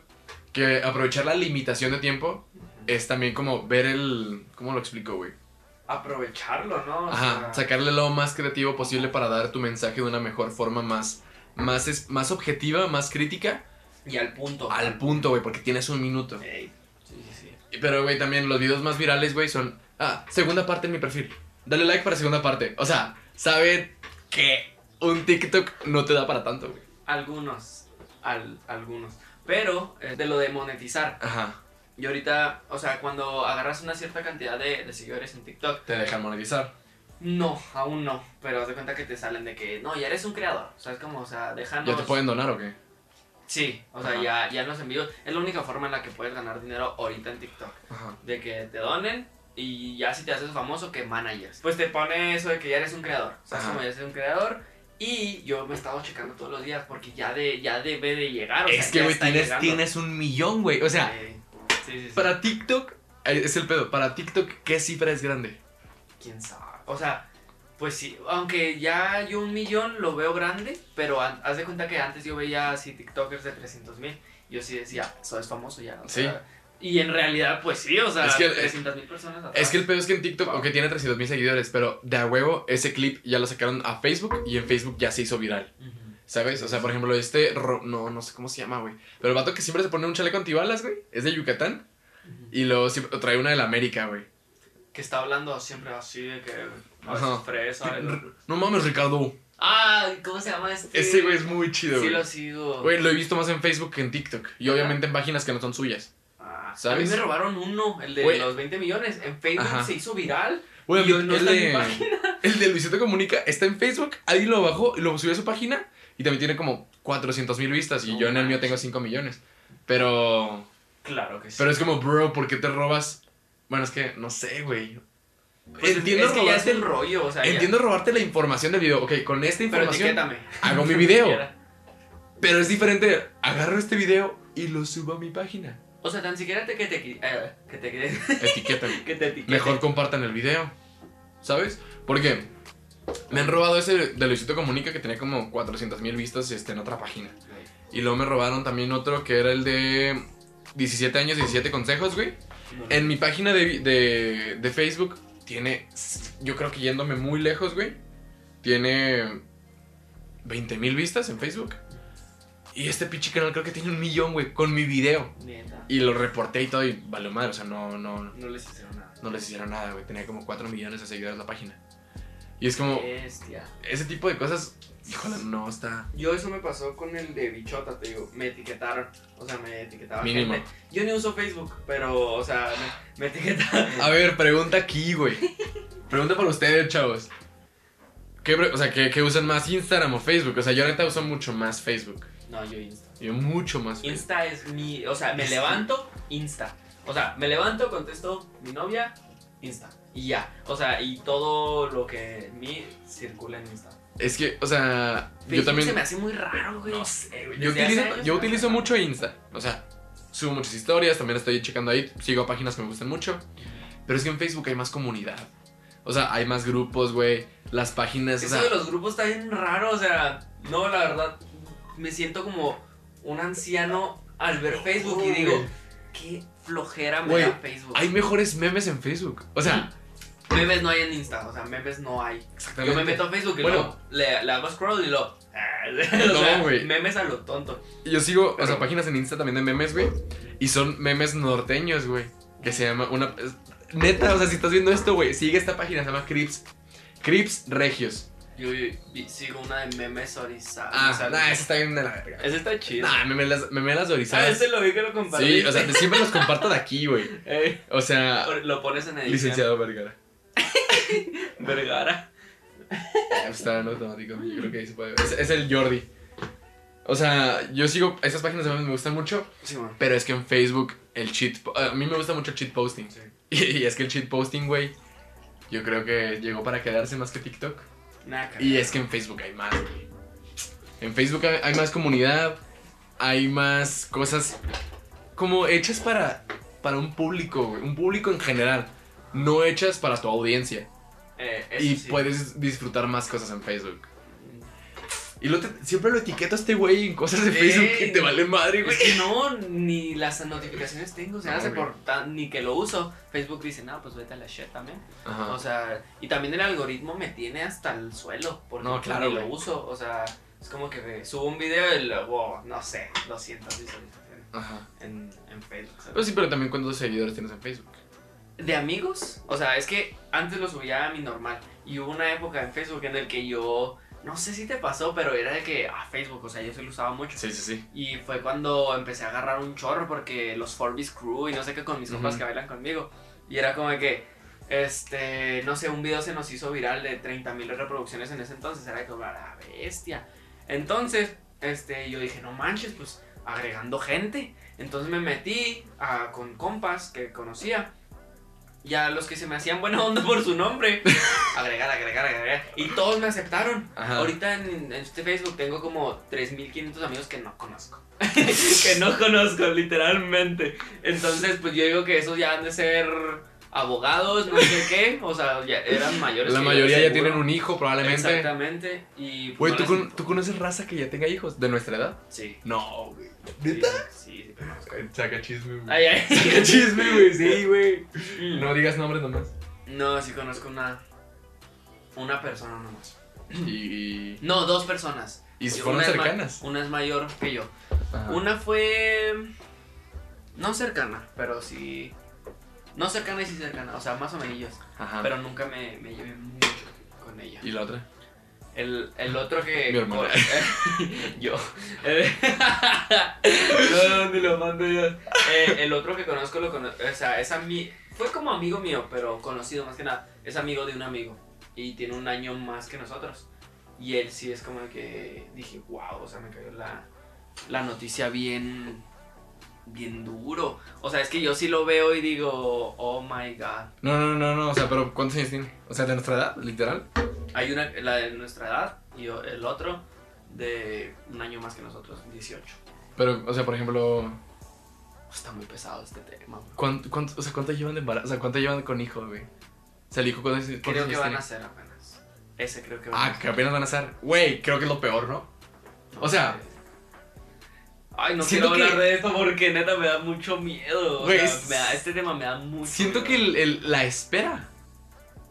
que aprovechar la limitación de tiempo es también como ver el... ¿Cómo lo explico, güey? Aprovecharlo, ¿no? Ajá, sacarle lo más creativo posible para dar tu mensaje de una mejor forma, más objetiva, más crítica. Y al punto. Al punto, güey, porque tienes 1 minuto. Ey. Sí. Pero, güey, también los videos más virales, güey, son... segunda parte en mi perfil. Dale like para segunda parte. O sea, saben que un TikTok no te da para tanto, güey. Algunos. Pero, de lo de monetizar. Ajá. Y ahorita, o sea, cuando agarras una cierta cantidad de seguidores en TikTok... ¿Te dejan monetizar? No, aún no. Pero haz de cuenta que te salen de que... No, ya eres un creador. O sea, es como, o sea, déjanos... ¿Ya te pueden donar o qué? Sí, o sea, ya los envíos. Es la única forma en la que puedes ganar dinero ahorita en TikTok. Ajá. De que te donen y ya si te haces famoso, que managers. Pues te pone eso de que ya eres un creador. O sea, como ya eres un creador. Y yo me he estado checando todos los días porque ya debe de llegar. O es sea, que, güey, tienes 1 millón, güey. O sea, sí. Para TikTok, es el pedo. Para TikTok, ¿qué cifra es grande? ¿Quién sabe? O sea... Pues sí, aunque ya yo 1 millón lo veo grande, pero haz de cuenta que antes yo veía así tiktokers de 300,000. Yo sí decía, eso es famoso ya. Sí. Sea, y en realidad, pues sí, o sea, es que 300,000 personas atrás. Es que el pedo es que en TikTok, aunque tiene 300,000 seguidores, pero de a huevo ese clip ya lo sacaron a Facebook y en Facebook ya se hizo viral. ¿Sabes? O sea, por ejemplo, no sé cómo se llama, güey. Pero el vato que siempre se pone un chaleco antibalas, güey, es de Yucatán. Y luego siempre trae una de la América, güey. Que está hablando siempre así de que... Fresa, no mames, Ricardo. ¿Cómo se llama este? Ese güey es muy chido, güey. Sí, lo sigo. Güey, lo he visto más en Facebook que en TikTok. Y obviamente en páginas que no son suyas. ¿Sabes? A mí me robaron uno, el de los 20 millones. En Facebook se hizo viral. Güey, no está en mi página. El de Luisito Comunica está en Facebook. Ahí lo bajó, lo subió a su página. Y también tiene como 400,000 vistas. Y yo en el mío tengo 5 millones. Pero... Claro que sí. Pero es como, bro, ¿por qué te robas...? Bueno, es que no sé, güey. Pues entiendo es que ya es el rollo, o sea, entiendo ya. Robarte la información del video. Ok, con esta información hago mi video. Pero es diferente, agarro este video y lo subo a mi página. O sea, tan siquiera que te etiqueten. Mejor compartan el video, ¿sabes? Porque me han robado ese de Luisito Comunica, que tenía como 400,000 vistas en otra página. Y luego me robaron también otro que era el de 17 años, 17 consejos, güey. En mi página de Facebook tiene, yo creo que yéndome muy lejos, güey, tiene 20,000 vistas en Facebook. Y este pinche canal creo que tiene 1 millón, güey, con mi video. Neta. Y lo reporté y todo y vale madre, o sea, no les hicieron nada. No les hicieron nada, güey, tenía como 4 millones de seguidores la página. Y es como, bestia. Ese tipo de cosas, híjole, no está. Yo eso me pasó con el de Bichota, te digo, me etiquetaron, o sea, me etiquetaba mínimo. Gente. Yo ni uso Facebook, pero, o sea, me etiquetaron. A ver, pregunta aquí, güey. Pregunta para ustedes, chavos. ¿Qué usan más, Instagram o Facebook? O sea, yo ahorita uso mucho más Facebook. No, yo Insta. Yo mucho más Facebook. Insta es mi, o sea, me levanto, Insta. O sea, me levanto, contesto mi novia, Insta. Y ya, o sea, y todo lo que en mí circula en Insta. Es que, o sea, Facebook yo también... se me hace muy raro, güey. No sé, güey. Yo utilizo mucho Insta. O sea, subo muchas historias, también estoy checando ahí. Sigo páginas que me gustan mucho. Pero es que en Facebook hay más comunidad. O sea, hay más grupos, güey. Las páginas... Eso, o sea, de los grupos está bien raro, o sea... No, la verdad, me siento como un anciano al ver Facebook y digo... qué flojera me da Facebook. Hay mejores memes en Facebook. O sea, memes no hay en Insta. O sea, memes no hay. Yo me meto a Facebook y luego le hago scroll y lo... o sea, memes a lo tonto. Yo sigo, o sea, páginas en Insta también de memes, güey. Y son memes norteños, güey. Que se llama una... Neta, o sea, si estás viendo esto, güey, sigue esta página, se llama Crips Regios. Yo sigo una de memes orizadas. Esa está bien de la verga. Esa está chida. Memes las orizadas. Ese lo vi que lo compartí. Sí, o sea, siempre los comparto de aquí, güey. O sea... Lo pones en edición. Licenciado Vergara. Vergara. Está en automático, yo creo que ahí se puede ver. Es el Jordi. O sea, yo sigo... Esas páginas de memes me gustan mucho. Sí, man. Pero es que en Facebook el cheat... A mí me gusta mucho el cheat posting. Sí. Y es que el cheat posting, güey, yo creo que llegó para quedarse más que TikTok. Y es que en Facebook hay más, güey. En Facebook hay más comunidad, hay más cosas como hechas para un público, güey, un público en general, no hechas para tu audiencia. Y sí, puedes disfrutar más cosas en Facebook. Y siempre lo etiqueto a este güey en cosas de Facebook que te vale madre, güey. Es que no, ni las notificaciones tengo, o sea, ni que lo uso. Facebook dice, no, pues vete a la shit también. Ajá. O sea, y también el algoritmo me tiene hasta el suelo, porque no, claro, ni lo uso. O sea, es como que subo un video y luego, no sé, 200 visualizaciones en Facebook. ¿Sabes? Pero sí, pero también ¿cuántos seguidores tienes en Facebook? ¿De amigos? O sea, es que antes lo subía a mi normal. Y hubo una época en Facebook en el que yo... No sé si te pasó, pero era de que Facebook, o sea, yo se lo usaba mucho. Sí, sí, sí. Y fue cuando empecé a agarrar un chorro porque los Forbes Crew y no sé qué con mis compas que bailan conmigo. Y era como que, no sé, un video se nos hizo viral de 30,000 reproducciones en ese entonces. Era como la bestia. Entonces, yo dije, no manches, pues agregando gente. Entonces me metí con compas que conocía. Y a los que se me hacían buena onda por su nombre, agregar. Y todos me aceptaron. Ajá. Ahorita en este Facebook tengo como 3,500 amigos que no conozco. Que no conozco, literalmente. Entonces, pues yo digo que esos ya han de ser abogados, no sé qué. O sea, ya eran mayores. La mayoría ya tienen un hijo, probablemente. Exactamente. Y güey, pues, ¿tú conoces raza que ya tenga hijos de nuestra edad? Sí. No, güey. ¿Neta? Sí, saca chisme, güey. Saca chisme, güey. Sí, güey. No digas nombres nomás. No, sí conozco una persona nomás. Y... No, dos personas. Y fueron cercanas. Una es mayor que yo. Ajá. Una fue... No cercana, pero sí... No cercana y sí cercana, o sea, más o menos. Ajá. Pero nunca me llevé mucho con ella. ¿Y la otra? El otro que... Mi hermana. Yo. No, ni lo mando yo. El otro que conozco, o sea, fue como amigo mío, pero conocido más que nada. Es amigo de un amigo y tiene un año más que nosotros. Y él sí es como que dije, wow, o sea, me cayó la noticia bien duro. O sea, es que yo sí lo veo y digo, oh my god. No, o sea, pero ¿cuántos años tiene? O sea, de nuestra edad, literal. Hay una, la de nuestra edad, y el otro de un año más que nosotros, 18. Pero, o sea, por ejemplo... Está muy pesado este tema. ¿Cuánto llevan de embarazo? O sea, ¿cuánto llevan con hijo, güey? O sea, el hijo, ¿cuántos años? Creo que van a ser apenas. Ese creo que van a ser. Que apenas van a ser. Güey, creo que es lo peor, ¿no? O sea... Ay, no quiero hablar de esto porque neta me da mucho miedo. Güey, o sea, este tema me da mucho miedo. Siento que la espera...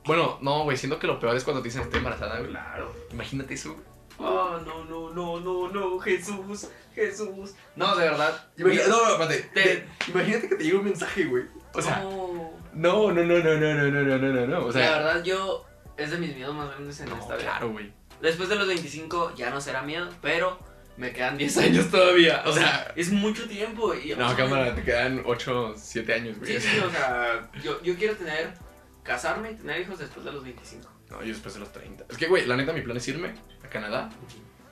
Bueno, no, güey, siento que lo peor es cuando te dicen estoy embarazada, güey. Claro. Imagínate eso. Oh, no, Jesús. No, de verdad. Espérate. Imagínate que te llegue un mensaje, güey. O sea, no. O sea, la verdad, yo es de mis miedos más grandes en esta vida. Claro, güey. Después de los 25 ya no será miedo, pero me quedan 10 años todavía. O sea, es mucho tiempo. Y, no, cámara, te quedan 8, 7 años, güey. Sí, o sea, yo quiero tener... Casarme y tener hijos después de los 25. No, yo después de los 30. Es que, güey, la neta, mi plan es irme a Canadá,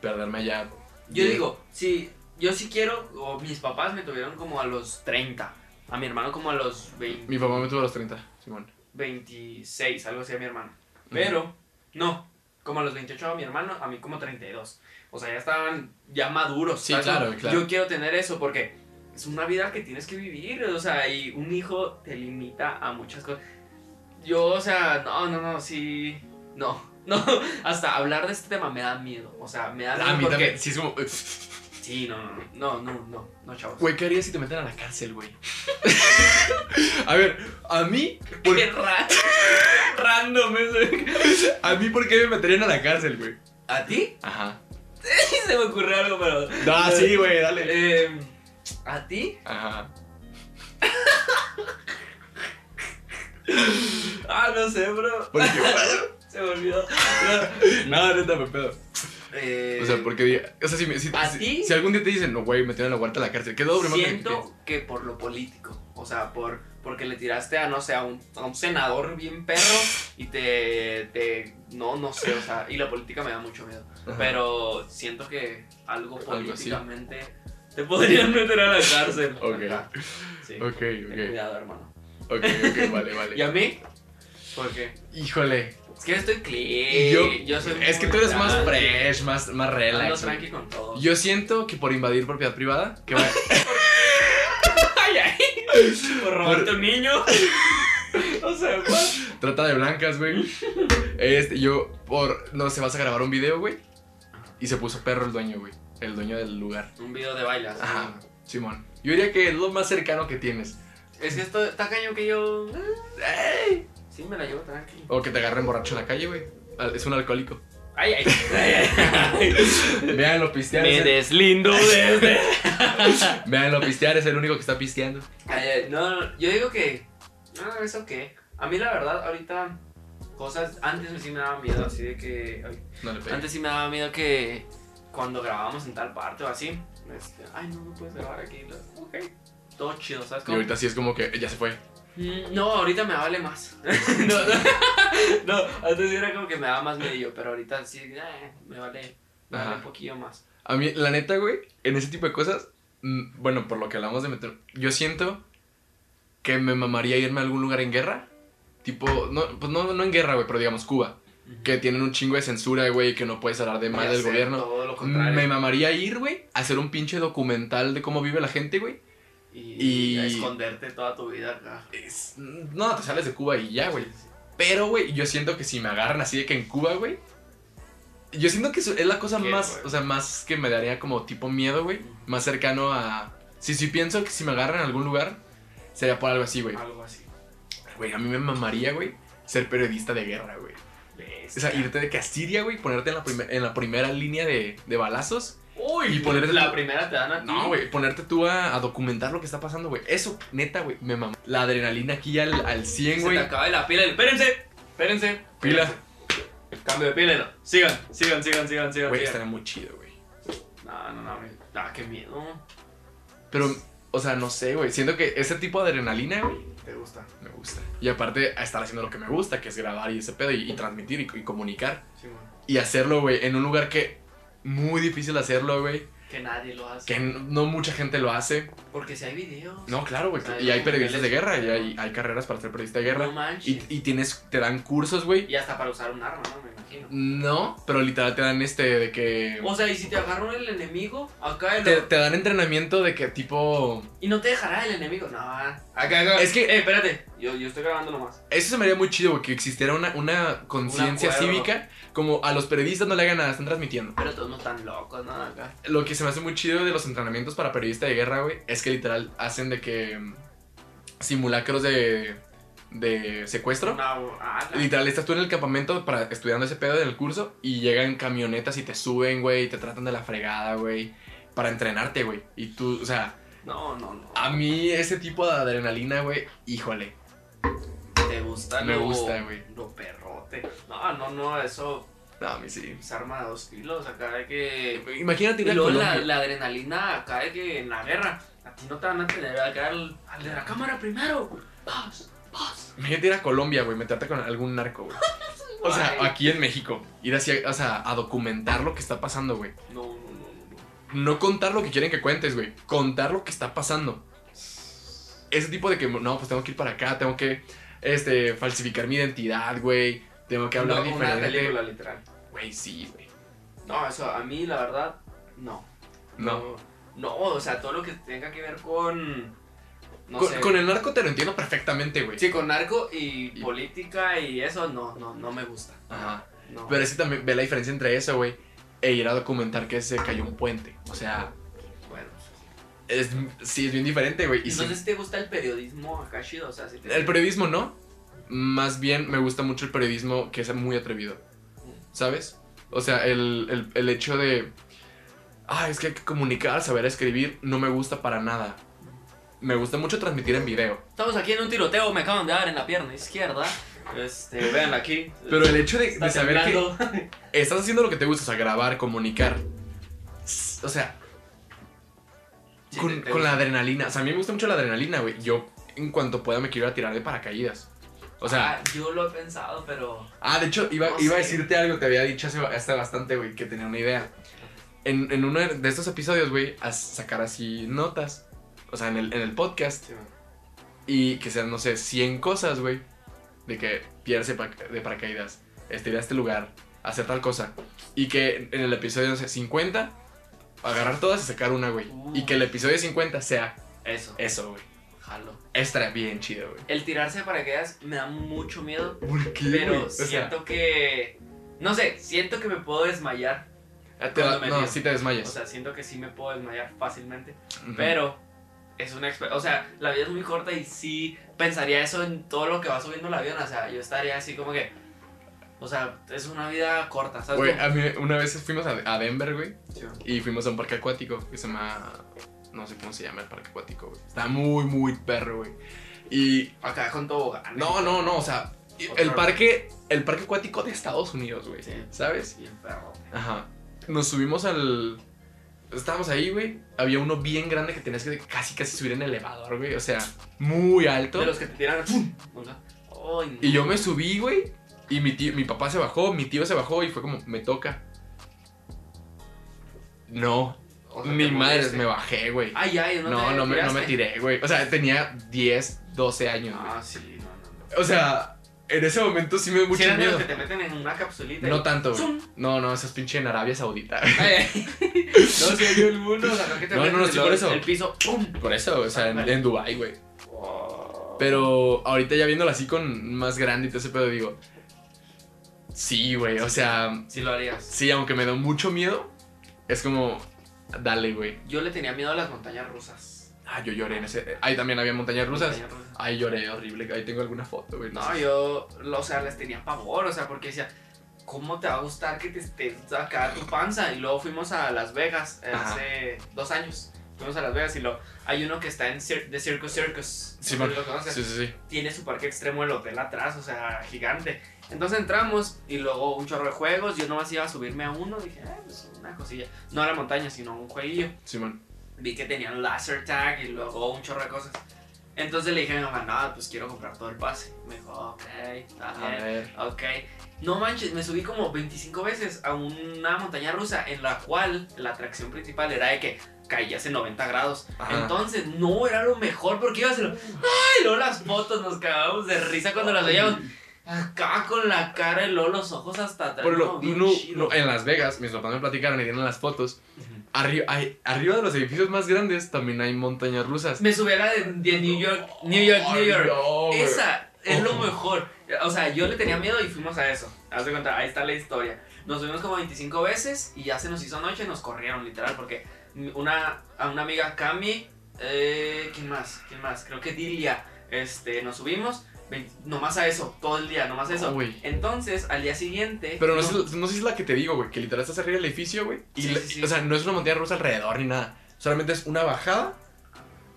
perderme allá. Yo digo, sí, yo sí quiero, o mis papás me tuvieron como a los 30, a mi hermano como a los 20. Mi papá me tuvo a los 30, Simón. 26, algo así a mi hermano. Pero, como a los 28 a mi hermano, a mí como 32. O sea, ya estaban ya maduros. Sí, claro. Yo quiero tener eso porque es una vida que tienes que vivir, o sea, y un hijo te limita a muchas cosas. Yo, o sea, no, sí, no, hasta hablar de este tema me da miedo, o sea, me da miedo porque... A mí también, sí, Sí, no, chavos. Güey, ¿qué harías si te meten a la cárcel, güey? A ver, a mí... Por... Qué random eso. A mí, ¿por qué me meterían a la cárcel, güey? ¿A ti? Ajá. Se me ocurre algo, pero... Ah, sí, güey, dale. ¿A ti? Ajá. Ah, no sé, bro. ¿Por qué? Se me olvidó. No, neta, me pedo. O sea, porque... O sea, si algún día te dicen, no, güey, me tienen a la guarda a la cárcel, ¿qué doble? Siento que por lo político. O sea, porque le tiraste a, no sé, a un senador bien perro y no sé, o sea, y la política me da mucho miedo. Ajá. Pero siento que algo políticamente te podrían meter a la cárcel. Ok. Sí. Ok. Ten cuidado, hermano. Ok, vale. ¿Y a mí? ¿Por qué? Híjole. Es que yo estoy clean. Yo soy es que tú eres más fresh, más relax. Ando tranqui con todo. Yo siento que por invadir propiedad privada. Que va... Por robarte un niño. O sea, ¿cuál? Trata de blancas, güey. Yo por... No sé, vas a grabar un video, güey. Y se puso perro el dueño, güey. El dueño del lugar. Un video de bailas. Ajá, simón. Yo diría que es lo más cercano que tienes. Es que esto está cañón que yo... Sí, me la llevo tranqui. O que te agarren borracho en la calle, güey. Es un alcohólico. Ay. Véanlo pistear. Me deslindo desde... Véanlo pistear, es el único que está pisteando. No, yo digo que... No, eso qué. A mí la verdad, ahorita... Cosas... Antes sí me daba miedo, así de que... Ay, no le pegué. Antes sí me daba miedo que... Cuando grabábamos en tal parte o así... no puedes grabar aquí. Ok. Todo chido, ¿sabes? Como... Y ahorita sí es como que ya se fue. No, ahorita me vale más. No, antes era como que me daba más medio, pero ahorita sí me vale un poquillo más. A mí, la neta, güey, en ese tipo de cosas, bueno, por lo que hablamos de meter, yo siento que me mamaría irme a algún lugar en guerra, tipo, no en guerra, güey, pero digamos Cuba, que tienen un chingo de censura, güey, que no puedes hablar de mal del gobierno. Todo lo contrario. Me mamaría ir, güey, a hacer un pinche documental de cómo vive la gente, güey. Y a esconderte toda tu vida acá. No, te sales de Cuba y ya, güey. Pero, güey, yo siento que si me agarran así de que en Cuba, güey, yo siento que es la cosa más, güey? O sea, más que me daría como tipo miedo, güey. Más cercano a... Sí, pienso que si me agarran en algún lugar, sería por algo así, güey. Algo así. Güey, a mí me mamaría, güey, ser periodista de guerra, güey. O sea, irte de que a Siria, güey, ponerte en la primera línea de balazos. Uy, y ponerte la primera te dan a ti. No, güey, ponerte tú a documentar lo que está pasando, güey. Eso, neta, güey, me mamó. La adrenalina aquí al 100, güey. Se te acaba de la pila. Espérense. Pila. Cambio de pila, no. Sigan. Güey, estaría muy chido, güey. No, güey. Ah, qué miedo. Pero, o sea, no sé, güey. Siento que ese tipo de adrenalina, güey. ¿Te gusta? Me gusta. Y aparte, estar haciendo lo que me gusta, que es grabar y ese pedo, y transmitir y comunicar. Sí, güey. Y hacerlo, güey, en un lugar que... Muy difícil hacerlo, güey. Que nadie lo hace. Que no mucha gente lo hace. Porque si hay videos. No, claro, güey. Y hay periodistas de guerra. Y hay carreras para ser periodista de guerra. No manches. Y te dan cursos, güey. Y hasta para usar un arma, ¿no? Me imagino. No, pero literal te dan de que... O sea, y si te agarró el enemigo, acá... Te dan entrenamiento de que tipo... Y no te dejará el enemigo. No, acá. Es que... espérate. Yo estoy grabando nomás. Eso se me haría muy chido, güey, que existiera una conciencia cívica. Como a los periodistas no le hagan nada, están transmitiendo. Pero todos no están locos, nada acá. Lo que se me hace muy chido de los entrenamientos para periodistas de guerra, güey, es que literal hacen de que simulacros de secuestro. No. Literal, estás tú en el campamento estudiando ese pedo en el curso y llegan camionetas y te suben, güey, y te tratan de la fregada, güey, para entrenarte, güey. Y tú, o sea... No. A mí ese tipo de adrenalina, güey, híjole. ¿Te gusta? Me gusta, güey. Lo perrote. No, eso... No, a mí sí. Es arma de 2 kilos, acá de que... Imagínate ir a Colombia. La adrenalina acá de que en la guerra. A ti no te van a tener acá al de la cámara primero. Paz. Imagínate ir a Colombia, güey, meterte con algún narco, güey. O sea, aquí en México. Ir hacia, o sea, a documentar lo que está pasando, güey. No. No contar lo que quieren que cuentes, güey. Contar lo que está pasando. Ese tipo de que, no, pues tengo que ir para acá, tengo que... falsificar mi identidad, güey. Tengo que hablar diferente. Una película, literal. Güey, sí, güey. No, eso, a mí, la verdad, no. No, o sea, todo lo que tenga que ver con... No sé. Con el narco te lo entiendo perfectamente, güey. Sí, con narco y política y eso, no me gusta. Ajá. No. Pero sí también ve la diferencia entre eso, güey, e ir a documentar que se cayó un puente. O sea... Sí, es bien diferente, güey. Entonces, sí, ¿te gusta el periodismo acá chido? O sea, ¿sí te... El periodismo no. Más bien me gusta mucho el periodismo que es muy atrevido, ¿sabes? O sea, el hecho de... Ah, es que hay que comunicar, saber escribir. No me gusta para nada. Me gusta mucho transmitir en video. Estamos aquí en un tiroteo, me acaban de dar en la pierna izquierda. Vean aquí. Pero el hecho de saber que estás haciendo lo que te gusta, o sea, grabar, comunicar. O sea, sí, con la adrenalina. O sea, a mí me gusta mucho la adrenalina, güey. Yo, en cuanto pueda, me quiero ir a tirar de paracaídas. O sea, yo lo he pensado, pero... Ah, de hecho, iba a decirte algo. Te había dicho hace bastante, güey, que tenía una idea. En uno de estos episodios, güey, a sacar así notas. O sea, en el podcast. Sí, y que sean, no sé, 100 cosas, güey. De que tirarse de paracaídas, ir a este lugar, hacer tal cosa. Y que en el episodio, no sé, 50, agarrar todas y sacar una, güey. Y que el episodio 50 sea... Eso, güey. Jalo. Estará bien chido, güey. El tirarse de paracaídas me da mucho miedo. ¿Por qué, pero güey? O sea, siento que... No sé, siento que me puedo desmayar. No, sí te desmayas. O sea, siento que sí me puedo desmayar fácilmente. Uh-huh. Pero... es una experiencia, o sea, la vida es muy corta y sí pensaría eso en todo lo que va subiendo el avión, o sea, yo estaría así como que, o sea, es una vida corta, ¿sabes? Güey, a mí una vez fuimos a Denver, güey, sí, y fuimos a un parque acuático que se llama, no sé cómo se llama el parque acuático, güey, está muy, muy perro, güey, y... Acá con tobogán. No, o sea, el parque acuático de Estados Unidos, güey, sí, ¿sabes? Sí, perro. Ajá, nos subimos al... Estábamos ahí, güey. Había uno bien grande que tenías que casi subir en el elevador, güey. O sea, muy alto. De los que te tiran... O sea, oh, no. Y yo me subí, güey. Y mi papá se bajó, mi tío se bajó y fue como, me toca. No. O sea, mi madre, me bajé, güey. Ay, no me tiré, güey. O sea, tenía 10, 12 años. Ah, sí, no. O sea... En ese momento sí me dio mucho miedo. ¿Si eran los que te meten en una capsulita? No tanto, güey. No, eso es pinche en Arabia Saudita. No, si hay un mundo, o sea, ¿no? Que te no, sí, por eso. El piso, ¡pum! Por eso, o sea, en Dubái, güey. Wow. Pero ahorita ya viéndolo así con más grande y todo ese pedo, digo... Sí, güey, o sea... Sí lo harías. Sí, aunque me da mucho miedo, es como... Dale, güey. Yo le tenía miedo a las montañas rusas. Ah, yo lloré en ese... Ahí también había montañas rusas. Ahí lloré horrible. Ahí tengo alguna foto, güey. No, yo... O sea, les tenía pavor. O sea, porque decía... ¿Cómo te va a gustar que te estés acá tu panza? Y luego fuimos a Las Vegas hace 2 años. Fuimos a Las Vegas y luego... Hay uno que está en The Circus Circus. Sí, ¿no? Sí. Tiene su parque extremo del hotel atrás. O sea, gigante. Entonces entramos y luego un chorro de juegos. Yo nomás iba a subirme a uno. Dije, pues una cosilla. No a la montaña, sino un jueguillo. Sí, man. Vi que tenían laser tag y luego un chorro de cosas. Entonces le dije a mi mamá, no, pues quiero comprar todo el pase. Me dijo, ok. No manches, me subí como 25 veces a una montaña rusa en la cual la atracción principal era de que caías en 90 grados. Ajá. Entonces no era lo mejor porque iba a ser... ¡Ay! Luego las fotos nos cagábamos de risa cuando las veíamos. Acá con la cara y luego los ojos hasta atrás. En Las Vegas, mis papás me platicaron y dieron las fotos. Uh-huh. Arriba de los edificios más grandes también hay montañas rusas. Me subí a la de New York. No, esa es lo mejor. O sea, yo le tenía miedo y fuimos a eso. Haz de cuenta, ahí está la historia. Nos subimos como 25 veces y ya se nos hizo noche y nos corrieron, literal, porque a una amiga, Cami, ¿quién más? Creo que Dilia, nos subimos. Nomás a eso, todo el día, nomás a eso. Entonces, al día siguiente... Pero no sé si es la que te digo, güey, que literal estás arriba del edificio, güey. Sí. O sea, no es una montaña rusa alrededor ni nada. Solamente es una bajada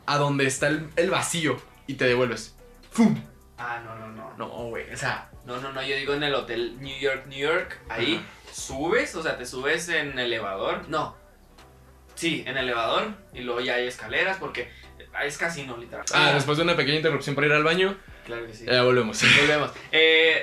a donde está el vacío y te devuelves. ¡Fum! Ah, no. No, güey, o sea... No, yo digo en el hotel New York, ahí subes, o sea, te subes en el elevador. No. Sí, en el elevador y luego ya hay escaleras porque es casino, literal. Ah, después de una pequeña interrupción para ir al baño... Claro que sí. Ya volvemos.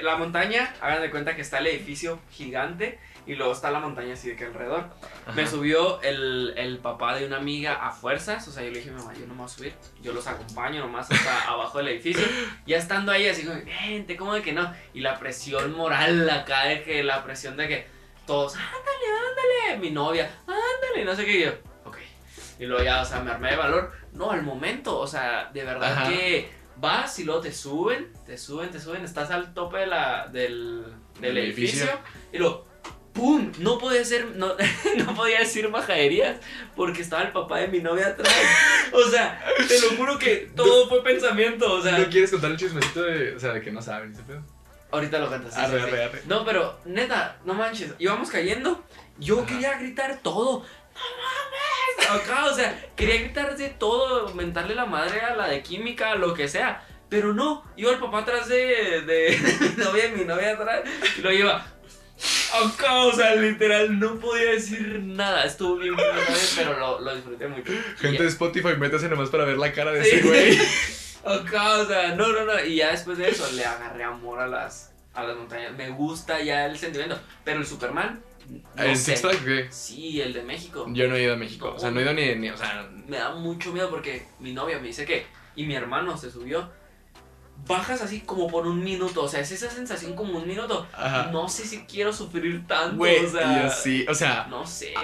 La montaña, hagan de cuenta que está el edificio gigante y luego está la montaña así de que alrededor. Ajá. Me subió el papá de una amiga a fuerzas. O sea, yo le dije, mamá, yo no me voy a subir. Yo los acompaño nomás hasta abajo del edificio. Ya estando ahí así como, gente, ¿cómo de que no? Y la presión moral acá de que la presión de que todos, ándale, mi novia, ándale, no sé qué. Y yo, ok. Y luego ya, o sea, me armé de valor. No, al momento, o sea, de verdad que... Vas y luego te suben, estás al tope del edificio y luego ¡Pum! No podía ser, no podía decir majaderías porque estaba el papá de mi novia atrás. O sea, te lo juro que todo fue pensamiento, o sea. ¿No quieres contar el chismecito de, o sea, de que no saben ese pedo? Ahorita lo cantas. Arre, arre, arre. No, pero neta, no manches, íbamos cayendo, yo quería gritar todo. ¡No mames! Acá, o sea, quería gritar de todo, mentarle la madre a la de química, lo que sea. Pero no, iba el papá atrás de mi novia, atrás, y lo lleva. Acá, o sea, literal, no podía decir nada. Estuvo bien, pero lo disfruté mucho. Gente de Spotify, métase nomás para ver la cara de ese güey. Acá, o sea, no. Y ya después de eso le agarré amor a las montañas. Me gusta ya el sentimiento. Pero el Superman. No ¿El Six Flags qué? Sí, el de México. Yo no he ido a México. No, o sea, no he ido ni. O sea, me da mucho miedo porque mi novia me dice que. Y mi hermano se subió. Bajas así como por un minuto, o sea, es esa sensación como un minuto. Ajá. No sé si quiero sufrir tanto, güey, o sea. Yo sí, o sea. No sé.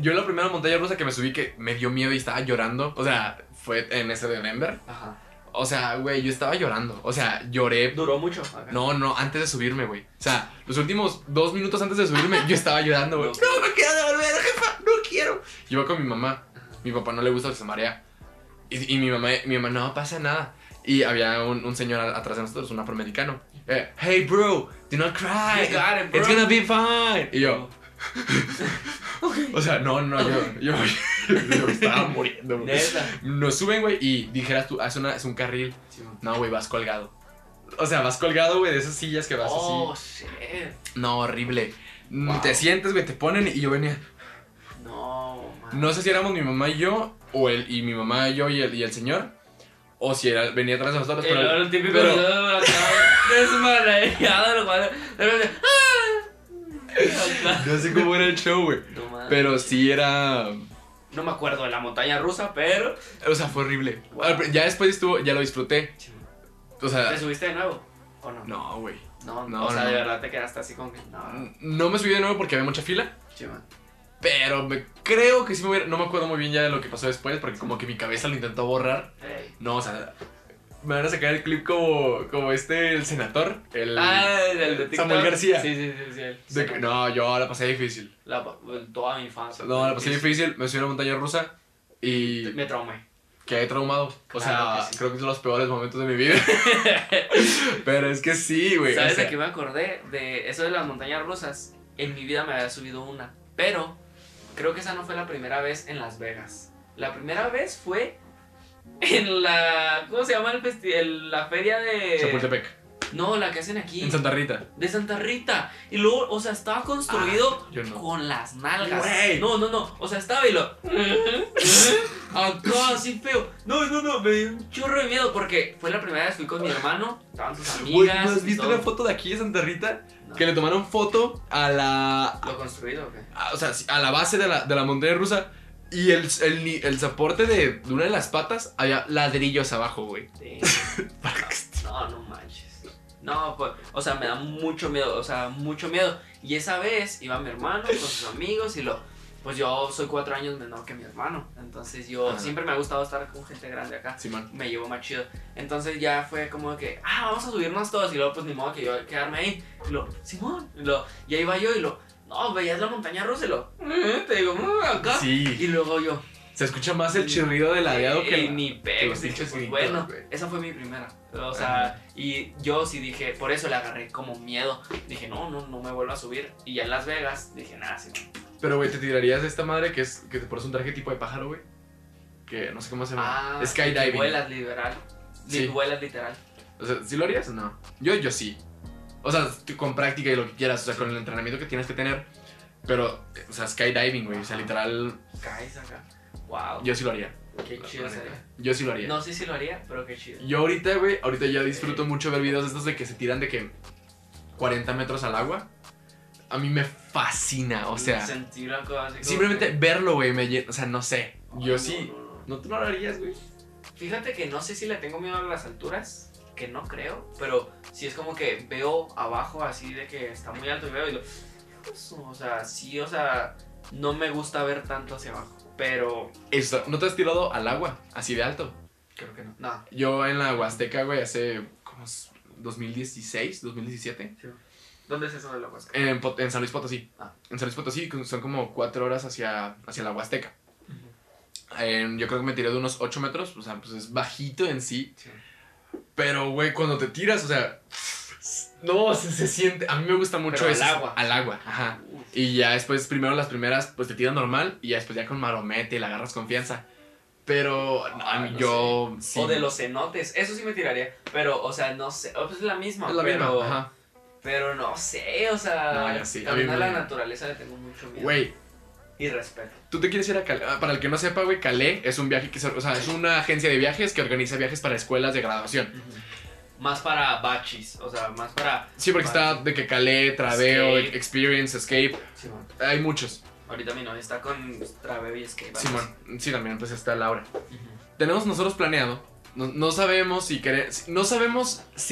Yo en la primera montaña rusa que me subí que me dio miedo y estaba llorando, o sea, fue en ese de Denver. Ajá. O sea, güey, yo estaba llorando, o sea, lloré. ¿Duró mucho? Ajá. No, antes de subirme, güey. O sea, los últimos 2 minutos antes de subirme yo estaba llorando, güey. No, me quiero devolver, jefa, no quiero. Yo iba con mi mamá, mi papá no le gusta que se marea. Y mi mamá, no pasa nada. Y había un señor atrás de nosotros, un afroamericano. Hey, bro, do not cry. You got it, bro. It's gonna be fine. Y yo. Okay. O sea, yo estaba muriendo. Nos suben, güey, y dijeras tú, es un carril. No, güey, vas colgado. O sea, vas colgado, güey, de esas sillas que vas así. Oh, shit. No, horrible. Wow. Te sientes, güey, te ponen y yo venía. No, man. No sé si éramos mi mamá y yo, o él y mi mamá y yo y el señor. O si era, venía atrás de nosotros, pero... Era el típico desmanallado, no sé cómo era el show, güey. No, pero sí era... No me acuerdo de la montaña rusa, pero... O sea, fue horrible. Wow. Ya después ya lo disfruté. O sea... ¿Te subiste de nuevo o no? No, güey. No, o sea, de verdad te quedaste así con que... No me subí de nuevo porque había mucha fila. Sí, man. Pero creo que sí me hubiera... No me acuerdo muy bien ya de lo que pasó después, porque como que mi cabeza lo intentó borrar. Hey. No, o sea, me van a sacar el clip como el senador. El de TikTok. Samuel García. Sí. No, yo la pasé difícil. Toda mi infancia. No, la pasé difícil, me subí a una montaña rusa y... Me traumé. Quedé traumado. O claro sea, que sí. Creo que son los peores momentos de mi vida. Pero es que sí, güey. ¿Sabes de qué me acordé? De eso de las montañas rusas. En mi vida me había subido una, pero... Creo que esa no fue la primera vez en Las Vegas. La primera vez fue en la... ¿Cómo se llama el festival? La feria de... Chapultepec. No, la que hacen aquí. En Santa Rita. De Santa Rita. Y luego, o sea, estaba construido con las nalgas. Güey. No. O sea, estaba y lo... Acá, así feo. No. Me dio un chorro de miedo porque fue la primera vez que fui con mi hermano. Estaban sus amigas. ¿Has visto una foto de aquí de Santa Rita? No. Que le tomaron foto a la... ¿Lo construido o qué? O sea, a la base de la montaña rusa. Y el soporte de una de las patas había ladrillos abajo, güey. Sí. No manches. No, pues, o sea, me da mucho miedo, Y esa vez iba mi hermano con sus amigos y pues yo soy 4 años menor que mi hermano. Entonces yo siempre me ha gustado estar con gente grande acá. Sí, man. Me llevo más chido. Entonces ya fue como que, vamos a subirnos todos. Y luego pues ni modo que yo quedarme ahí. Y Simón. Y ahí va yo y no, veías la montaña rusa y te digo, acá. Sí. Y luego yo. Se escucha más el chirrido del ladeado que ni pego, pues bueno, esa fue mi primera. O sea, y yo sí dije, por eso le agarré como miedo. Dije, no me vuelvo a subir. Y ya en Las Vegas dije, nada, sí. Pero, güey, ¿te tirarías de esta madre que te pones un traje tipo de pájaro, güey? Que no sé cómo se llama. Skydiving. Vuelas literal. Sí. Vuelas literal. O sea, ¿sí lo harías o no? Yo sí. O sea, con práctica y lo que quieras, o sea, con el entrenamiento que tienes que tener. Pero, o sea, skydiving, güey. O sea, literal. Caes acá. Wow. Yo sí lo haría. Qué chido sería. Yo sí lo haría. No sé si lo haría, pero qué chido. Yo ahorita, güey, ya disfruto mucho ver videos de estos de que se tiran de que 40 metros al agua. A mí me fascina, o sea. Sentir algo así. Simplemente verlo, güey, me llena, o sea, no sé. Yo sí. No, tú no lo harías, güey. Fíjate que no sé si le tengo miedo a las alturas, que no creo, pero sí es como que veo abajo así de que está muy alto y veo y o sea, sí, o sea, no me gusta ver tanto hacia abajo. Pero... ¿No te has tirado al agua así de alto? Creo que no. Yo en la Huasteca, güey, hace como 2016, 2017. Sí. ¿Dónde es eso de la Huasteca? En San Luis Potosí. Ah. En San Luis Potosí son como 4 horas hacia la Huasteca. Uh-huh. Yo creo que me tiré de unos 8 metros, o sea, pues es bajito en sí. Sí. Pero, güey, cuando te tiras, o sea... No, se siente... A mí me gusta mucho eso. Al agua. Al agua, ajá. Y ya después, primero las primeras, pues te tiran normal. Y ya después ya con maromete, le agarras confianza. Pero no, a mí no yo... Sí. O de los cenotes, eso sí me tiraría. Pero, o sea, no sé. Pues es la misma. Es la misma, ajá. Pero no sé, o sea... No, ya sí. A mí la naturaleza le tengo mucho miedo. Güey. Y respeto. ¿Tú te quieres ir a Calé? Para el que no sepa, güey, Calé es un viaje que... O sea, es una agencia de viajes que organiza viajes para escuelas de graduación. Uh-huh. Más para bachis, o sea, más para... Sí, porque bachis. Está de que Calé, Traveo, Escape. Experience, Escape. Sí, man. Hay muchos. Ahorita mi novia está con Traveo y Escape. Sí, man. Sí, también, pues está Laura. Uh-huh. Tenemos nosotros planeado. No sabemos si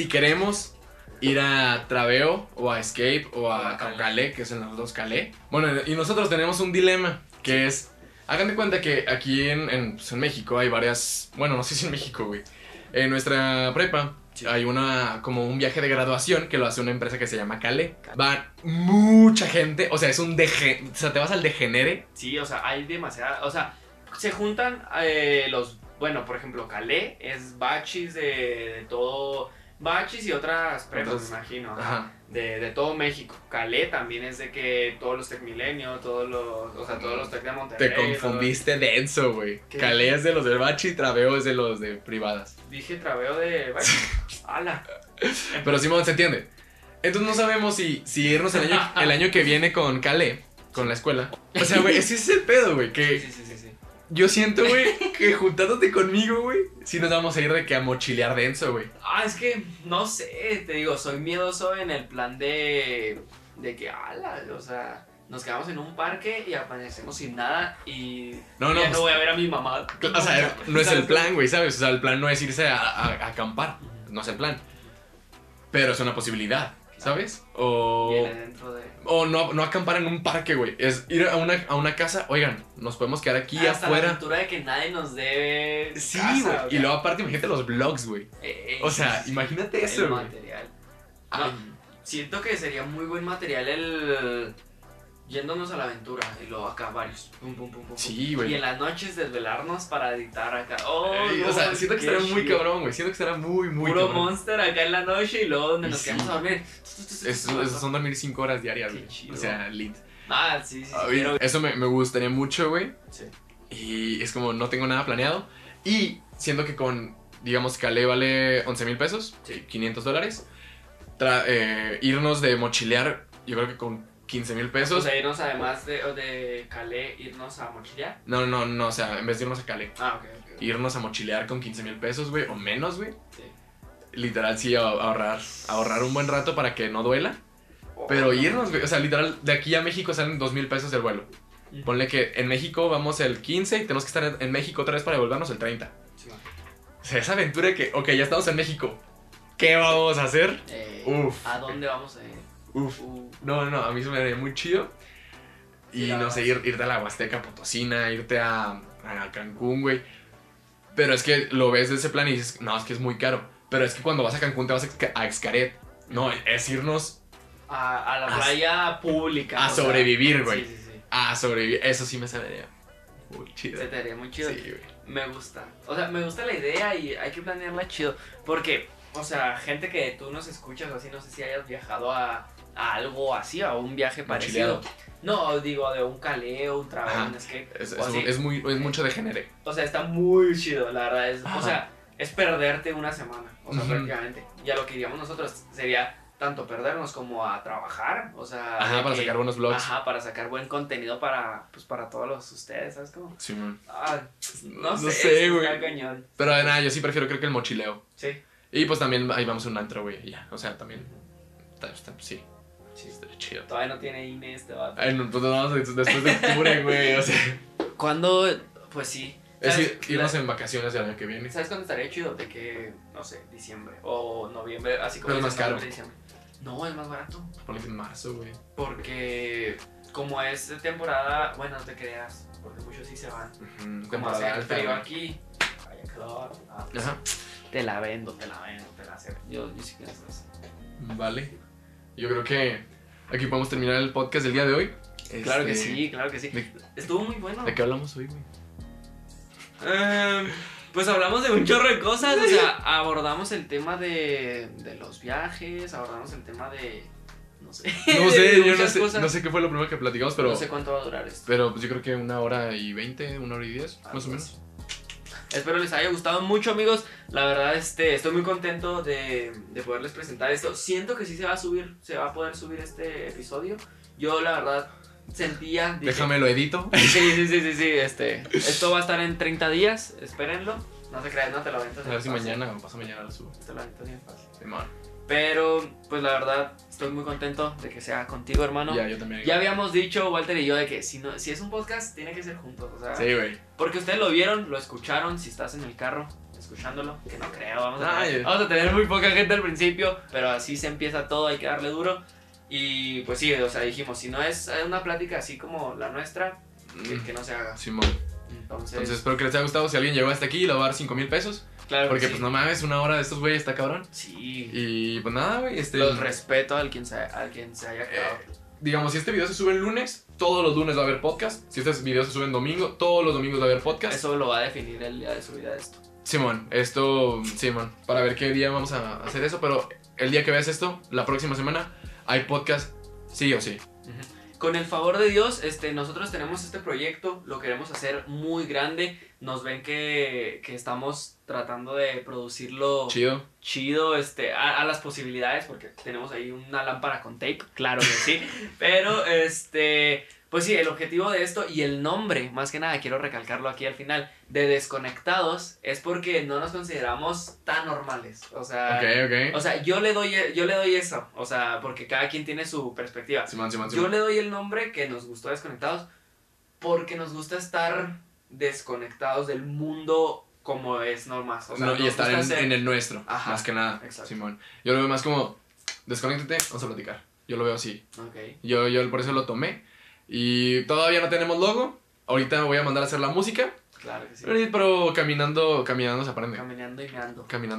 queremos ir a Traveo o a Escape o a Calé, que es en los dos Calé. Bueno, y nosotros tenemos un dilema, que es... Hagan de cuenta que aquí en México hay varias... Bueno, no sé si en México, güey. En nuestra prepa... Sí. Hay como un viaje de graduación que lo hace una empresa que se llama Calé. Va mucha gente, o sea, o sea, te vas al degenere. Sí, o sea, hay demasiada, o sea, se juntan bueno, por ejemplo, Calé es bachis de todo, bachis y otras prepas, me imagino, de todo México. Calé también es de que todos los Tecmilenio, todos los Tech de Monterrey. Te confundiste denso, güey. Calé es de los del bachi y Traveo es de los de privadas. Dije Traveo de bachi. ¡Hala! Pero Simón, se entiende. Entonces no sabemos si irnos el año que viene con Calé, con la escuela. O sea, güey, ese es el pedo, güey. Sí. Yo siento, güey, que juntándote conmigo, güey, sí nos vamos a ir de que a mochilear denso, güey. Ah, es que, no sé, te digo, soy miedoso en el plan de que, ala, o sea, nos quedamos en un parque y amanecemos sin nada y no pues, voy a ver a mi mamá. O sea, no es el plan, güey, ¿sabes? O sea, el plan no es irse a acampar, no es el plan. Pero es una posibilidad, ¿sabes? O no acampar en un parque, güey. Es ir a una casa. Oigan, nos podemos quedar aquí afuera. La cultura de que nadie nos debe. Sí, güey. Y luego, aparte, imagínate los vlogs, güey. O sea, imagínate eso, güey. Siento que sería muy buen material el. Yéndonos a la aventura y luego acá varios. Pum, sí, güey. Y en las noches desvelarnos para editar acá. O sea, siento que estará muy cabrón, güey. Siento que estará muy, muy puro cabrón. Monster acá en la noche y luego donde nos quedamos a dormir. Eso son dormir 5 horas diarias, güey. O sea, lit. Ah, sí. Pero... Eso me gustaría mucho, güey. Sí. Y es como no tengo nada planeado. Y siento que con, digamos, Calé vale 11,000 pesos, sí. $500. Irnos de mochilear, yo creo que con... 15,000 pesos. O sea, irnos además de Calé, irnos a mochilear. No, o sea, en vez de irnos a Calé. Ah, ok. Irnos a mochilear con 15,000 pesos, güey, o menos, güey. Sí. Literal, sí, ahorrar un buen rato para que no duela. Pero irnos, güey, o sea, literal, de aquí a México salen 2,000 pesos del vuelo. Uh-huh. Ponle que en México vamos el 15 y tenemos que estar en México otra vez para devolvernos el 30. Sí. O sea, esa aventura de que, ok, ya estamos en México, ¿qué vamos a hacer? ¿A dónde vamos a ir? No, a mí se me haría muy chido. Y no sé, irte a la Huasteca Potosina, irte a Cancún, güey. Pero es que lo ves de ese plan y dices, no, es que es muy caro. Pero es que cuando vas a Cancún te vas a Xcaret. No, es irnos a la playa pública. A sobrevivir, güey. Sí. A sobrevivir, eso sí me saldría muy chido. Se te haría muy chido. Sí, güey. Me gusta. O sea, me gusta la idea y hay que planearla chido. Porque, o sea, gente que tú nos escuchas así, no sé si hayas viajado a algo así, a un viaje parecido. No, digo, de un Calé, un Traveo, un Escape. Es mucho de género. O sea, está muy chido, la verdad. O sea, es perderte una semana, o sea, prácticamente. Ya lo que diríamos nosotros sería tanto perdernos como a trabajar, o sea... para sacar buenos vlogs. Para sacar buen contenido para todos ustedes, ¿sabes cómo? Sí, man. No sé, güey. Pero nada, yo sí prefiero creo que el mochileo. Sí. Y pues también ahí vamos a un antro, güey, ya. O sea, también... Sí. Chido. Todavía no tiene INE este vato. Ay, no, pues no, después de octubre, güey, o sea. ¿Cuándo? Pues sí. Es decir, irnos en vacaciones el año que viene. ¿Sabes cuándo estaría chido? De que, no sé, diciembre o noviembre, así como... Pero es más caro. No, es más barato. Porque en marzo, güey. Porque como es temporada, bueno, no te creas, porque muchos sí se van. Como hace el frío aquí. Vaya calor. Ajá. te la vendo. Yo sí que eso es. Vale. Yo creo que aquí podemos terminar el podcast del día de hoy. Claro que sí, claro que sí. Estuvo muy bueno. ¿De qué hablamos hoy, güey? Pues hablamos de un chorro de cosas, o sea, abordamos el tema de los viajes, abordamos el tema de, no sé qué fue lo primero que platicamos, pero... No sé cuánto va a durar esto. Pero pues yo creo que 1 hora y 20, 1 hora y 10, más o menos. Espero les haya gustado mucho, amigos. La verdad, estoy muy contento de poderles presentar esto. Siento que sí se va a subir, se va a poder subir este episodio. Yo, la verdad... sentía... Dije, déjame lo edito. Sí, esto va a estar en 30 días, espérenlo. No se crean, no te lo aventas. A ver si fácil. Mañana o pasa mañana lo subo. Te lo aventas bien fácil. Sí, man. Pero, pues la verdad, estoy muy contento de que sea contigo, hermano. Ya, yo también. Ya habíamos dicho, Walter y yo, de que si es un podcast, tiene que ser juntos, o sea... Sí, güey. Porque ustedes lo vieron, lo escucharon, si estás en el carro... escuchándolo, que no creo, vamos a tener muy poca gente al principio. Pero así se empieza todo, hay que darle duro. Y pues sí, o sea, dijimos, si no es una plática así como la nuestra, que no se haga. Simón. Entonces espero que les haya gustado. Si alguien llegó hasta aquí, le voy a dar 5,000 pesos. Claro. Porque sí. Pues no mames, 1 hora de estos güeyes está cabrón. Sí. Y pues nada, güey. Los respeto al quien se haya quedado. Digamos, si este video se sube el lunes, todos los lunes va a haber podcast. Si este video se sube el domingo, todos los domingos va a haber podcast. Eso lo va a definir el día de subida de esto. Simón, Simón, para ver qué día vamos a hacer eso. Pero el día que veas esto, la próxima semana... hay podcast, sí o sí. Con el favor de Dios, nosotros tenemos este proyecto, lo queremos hacer muy grande. Nos ven que estamos tratando de producirlo chido, a las posibilidades, porque tenemos ahí una lámpara con tape, claro que sí. Pero pues sí, el objetivo de esto y el nombre, más que nada, quiero recalcarlo aquí al final, de Desconectados, es porque no nos consideramos tan normales, o sea... Okay. O sea, yo le doy eso, o sea, porque cada quien tiene su perspectiva. Simón. Yo le doy el nombre que nos gustó, Desconectados, porque nos gusta estar desconectados del mundo como es normal. O sea, no, y estar en el nuestro, ajá, más que nada, exacto. Simón. Yo lo veo más como, desconéctate, vamos a platicar. Yo lo veo así. Okay. Yo por eso lo tomé. Y todavía no tenemos logo. Ahorita me voy a mandar a hacer la música. Claro que sí. Pero caminando se aprende. Caminando y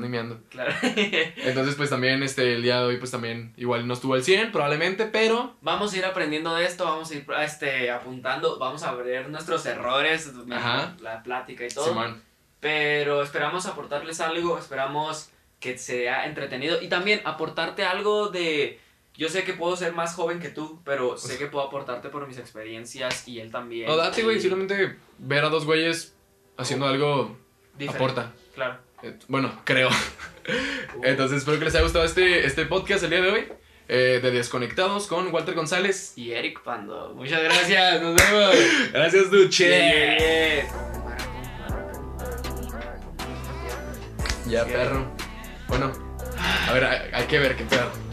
meando. Claro. Entonces pues también el día de hoy pues también igual no estuvo al 100 probablemente, pero vamos a ir aprendiendo de esto, vamos a ir apuntando, vamos a ver nuestros errores, ajá, la plática y todo. Sí, man. Pero esperamos aportarles algo, esperamos que sea entretenido y también aportarte algo de... Yo sé que puedo ser más joven que tú, pero sé que puedo aportarte por mis experiencias y él también. No, date, güey, solamente ver a 2 güeyes haciendo algo diferente, aporta. Claro. Bueno, creo. Entonces, espero que les haya gustado este podcast el día de hoy, de Desconectados con Walter González y Eric Pando. Muchas gracias, nos vemos. Gracias, Duche. Yeah. Ya, perro. Bueno, a ver, hay que ver qué pedo.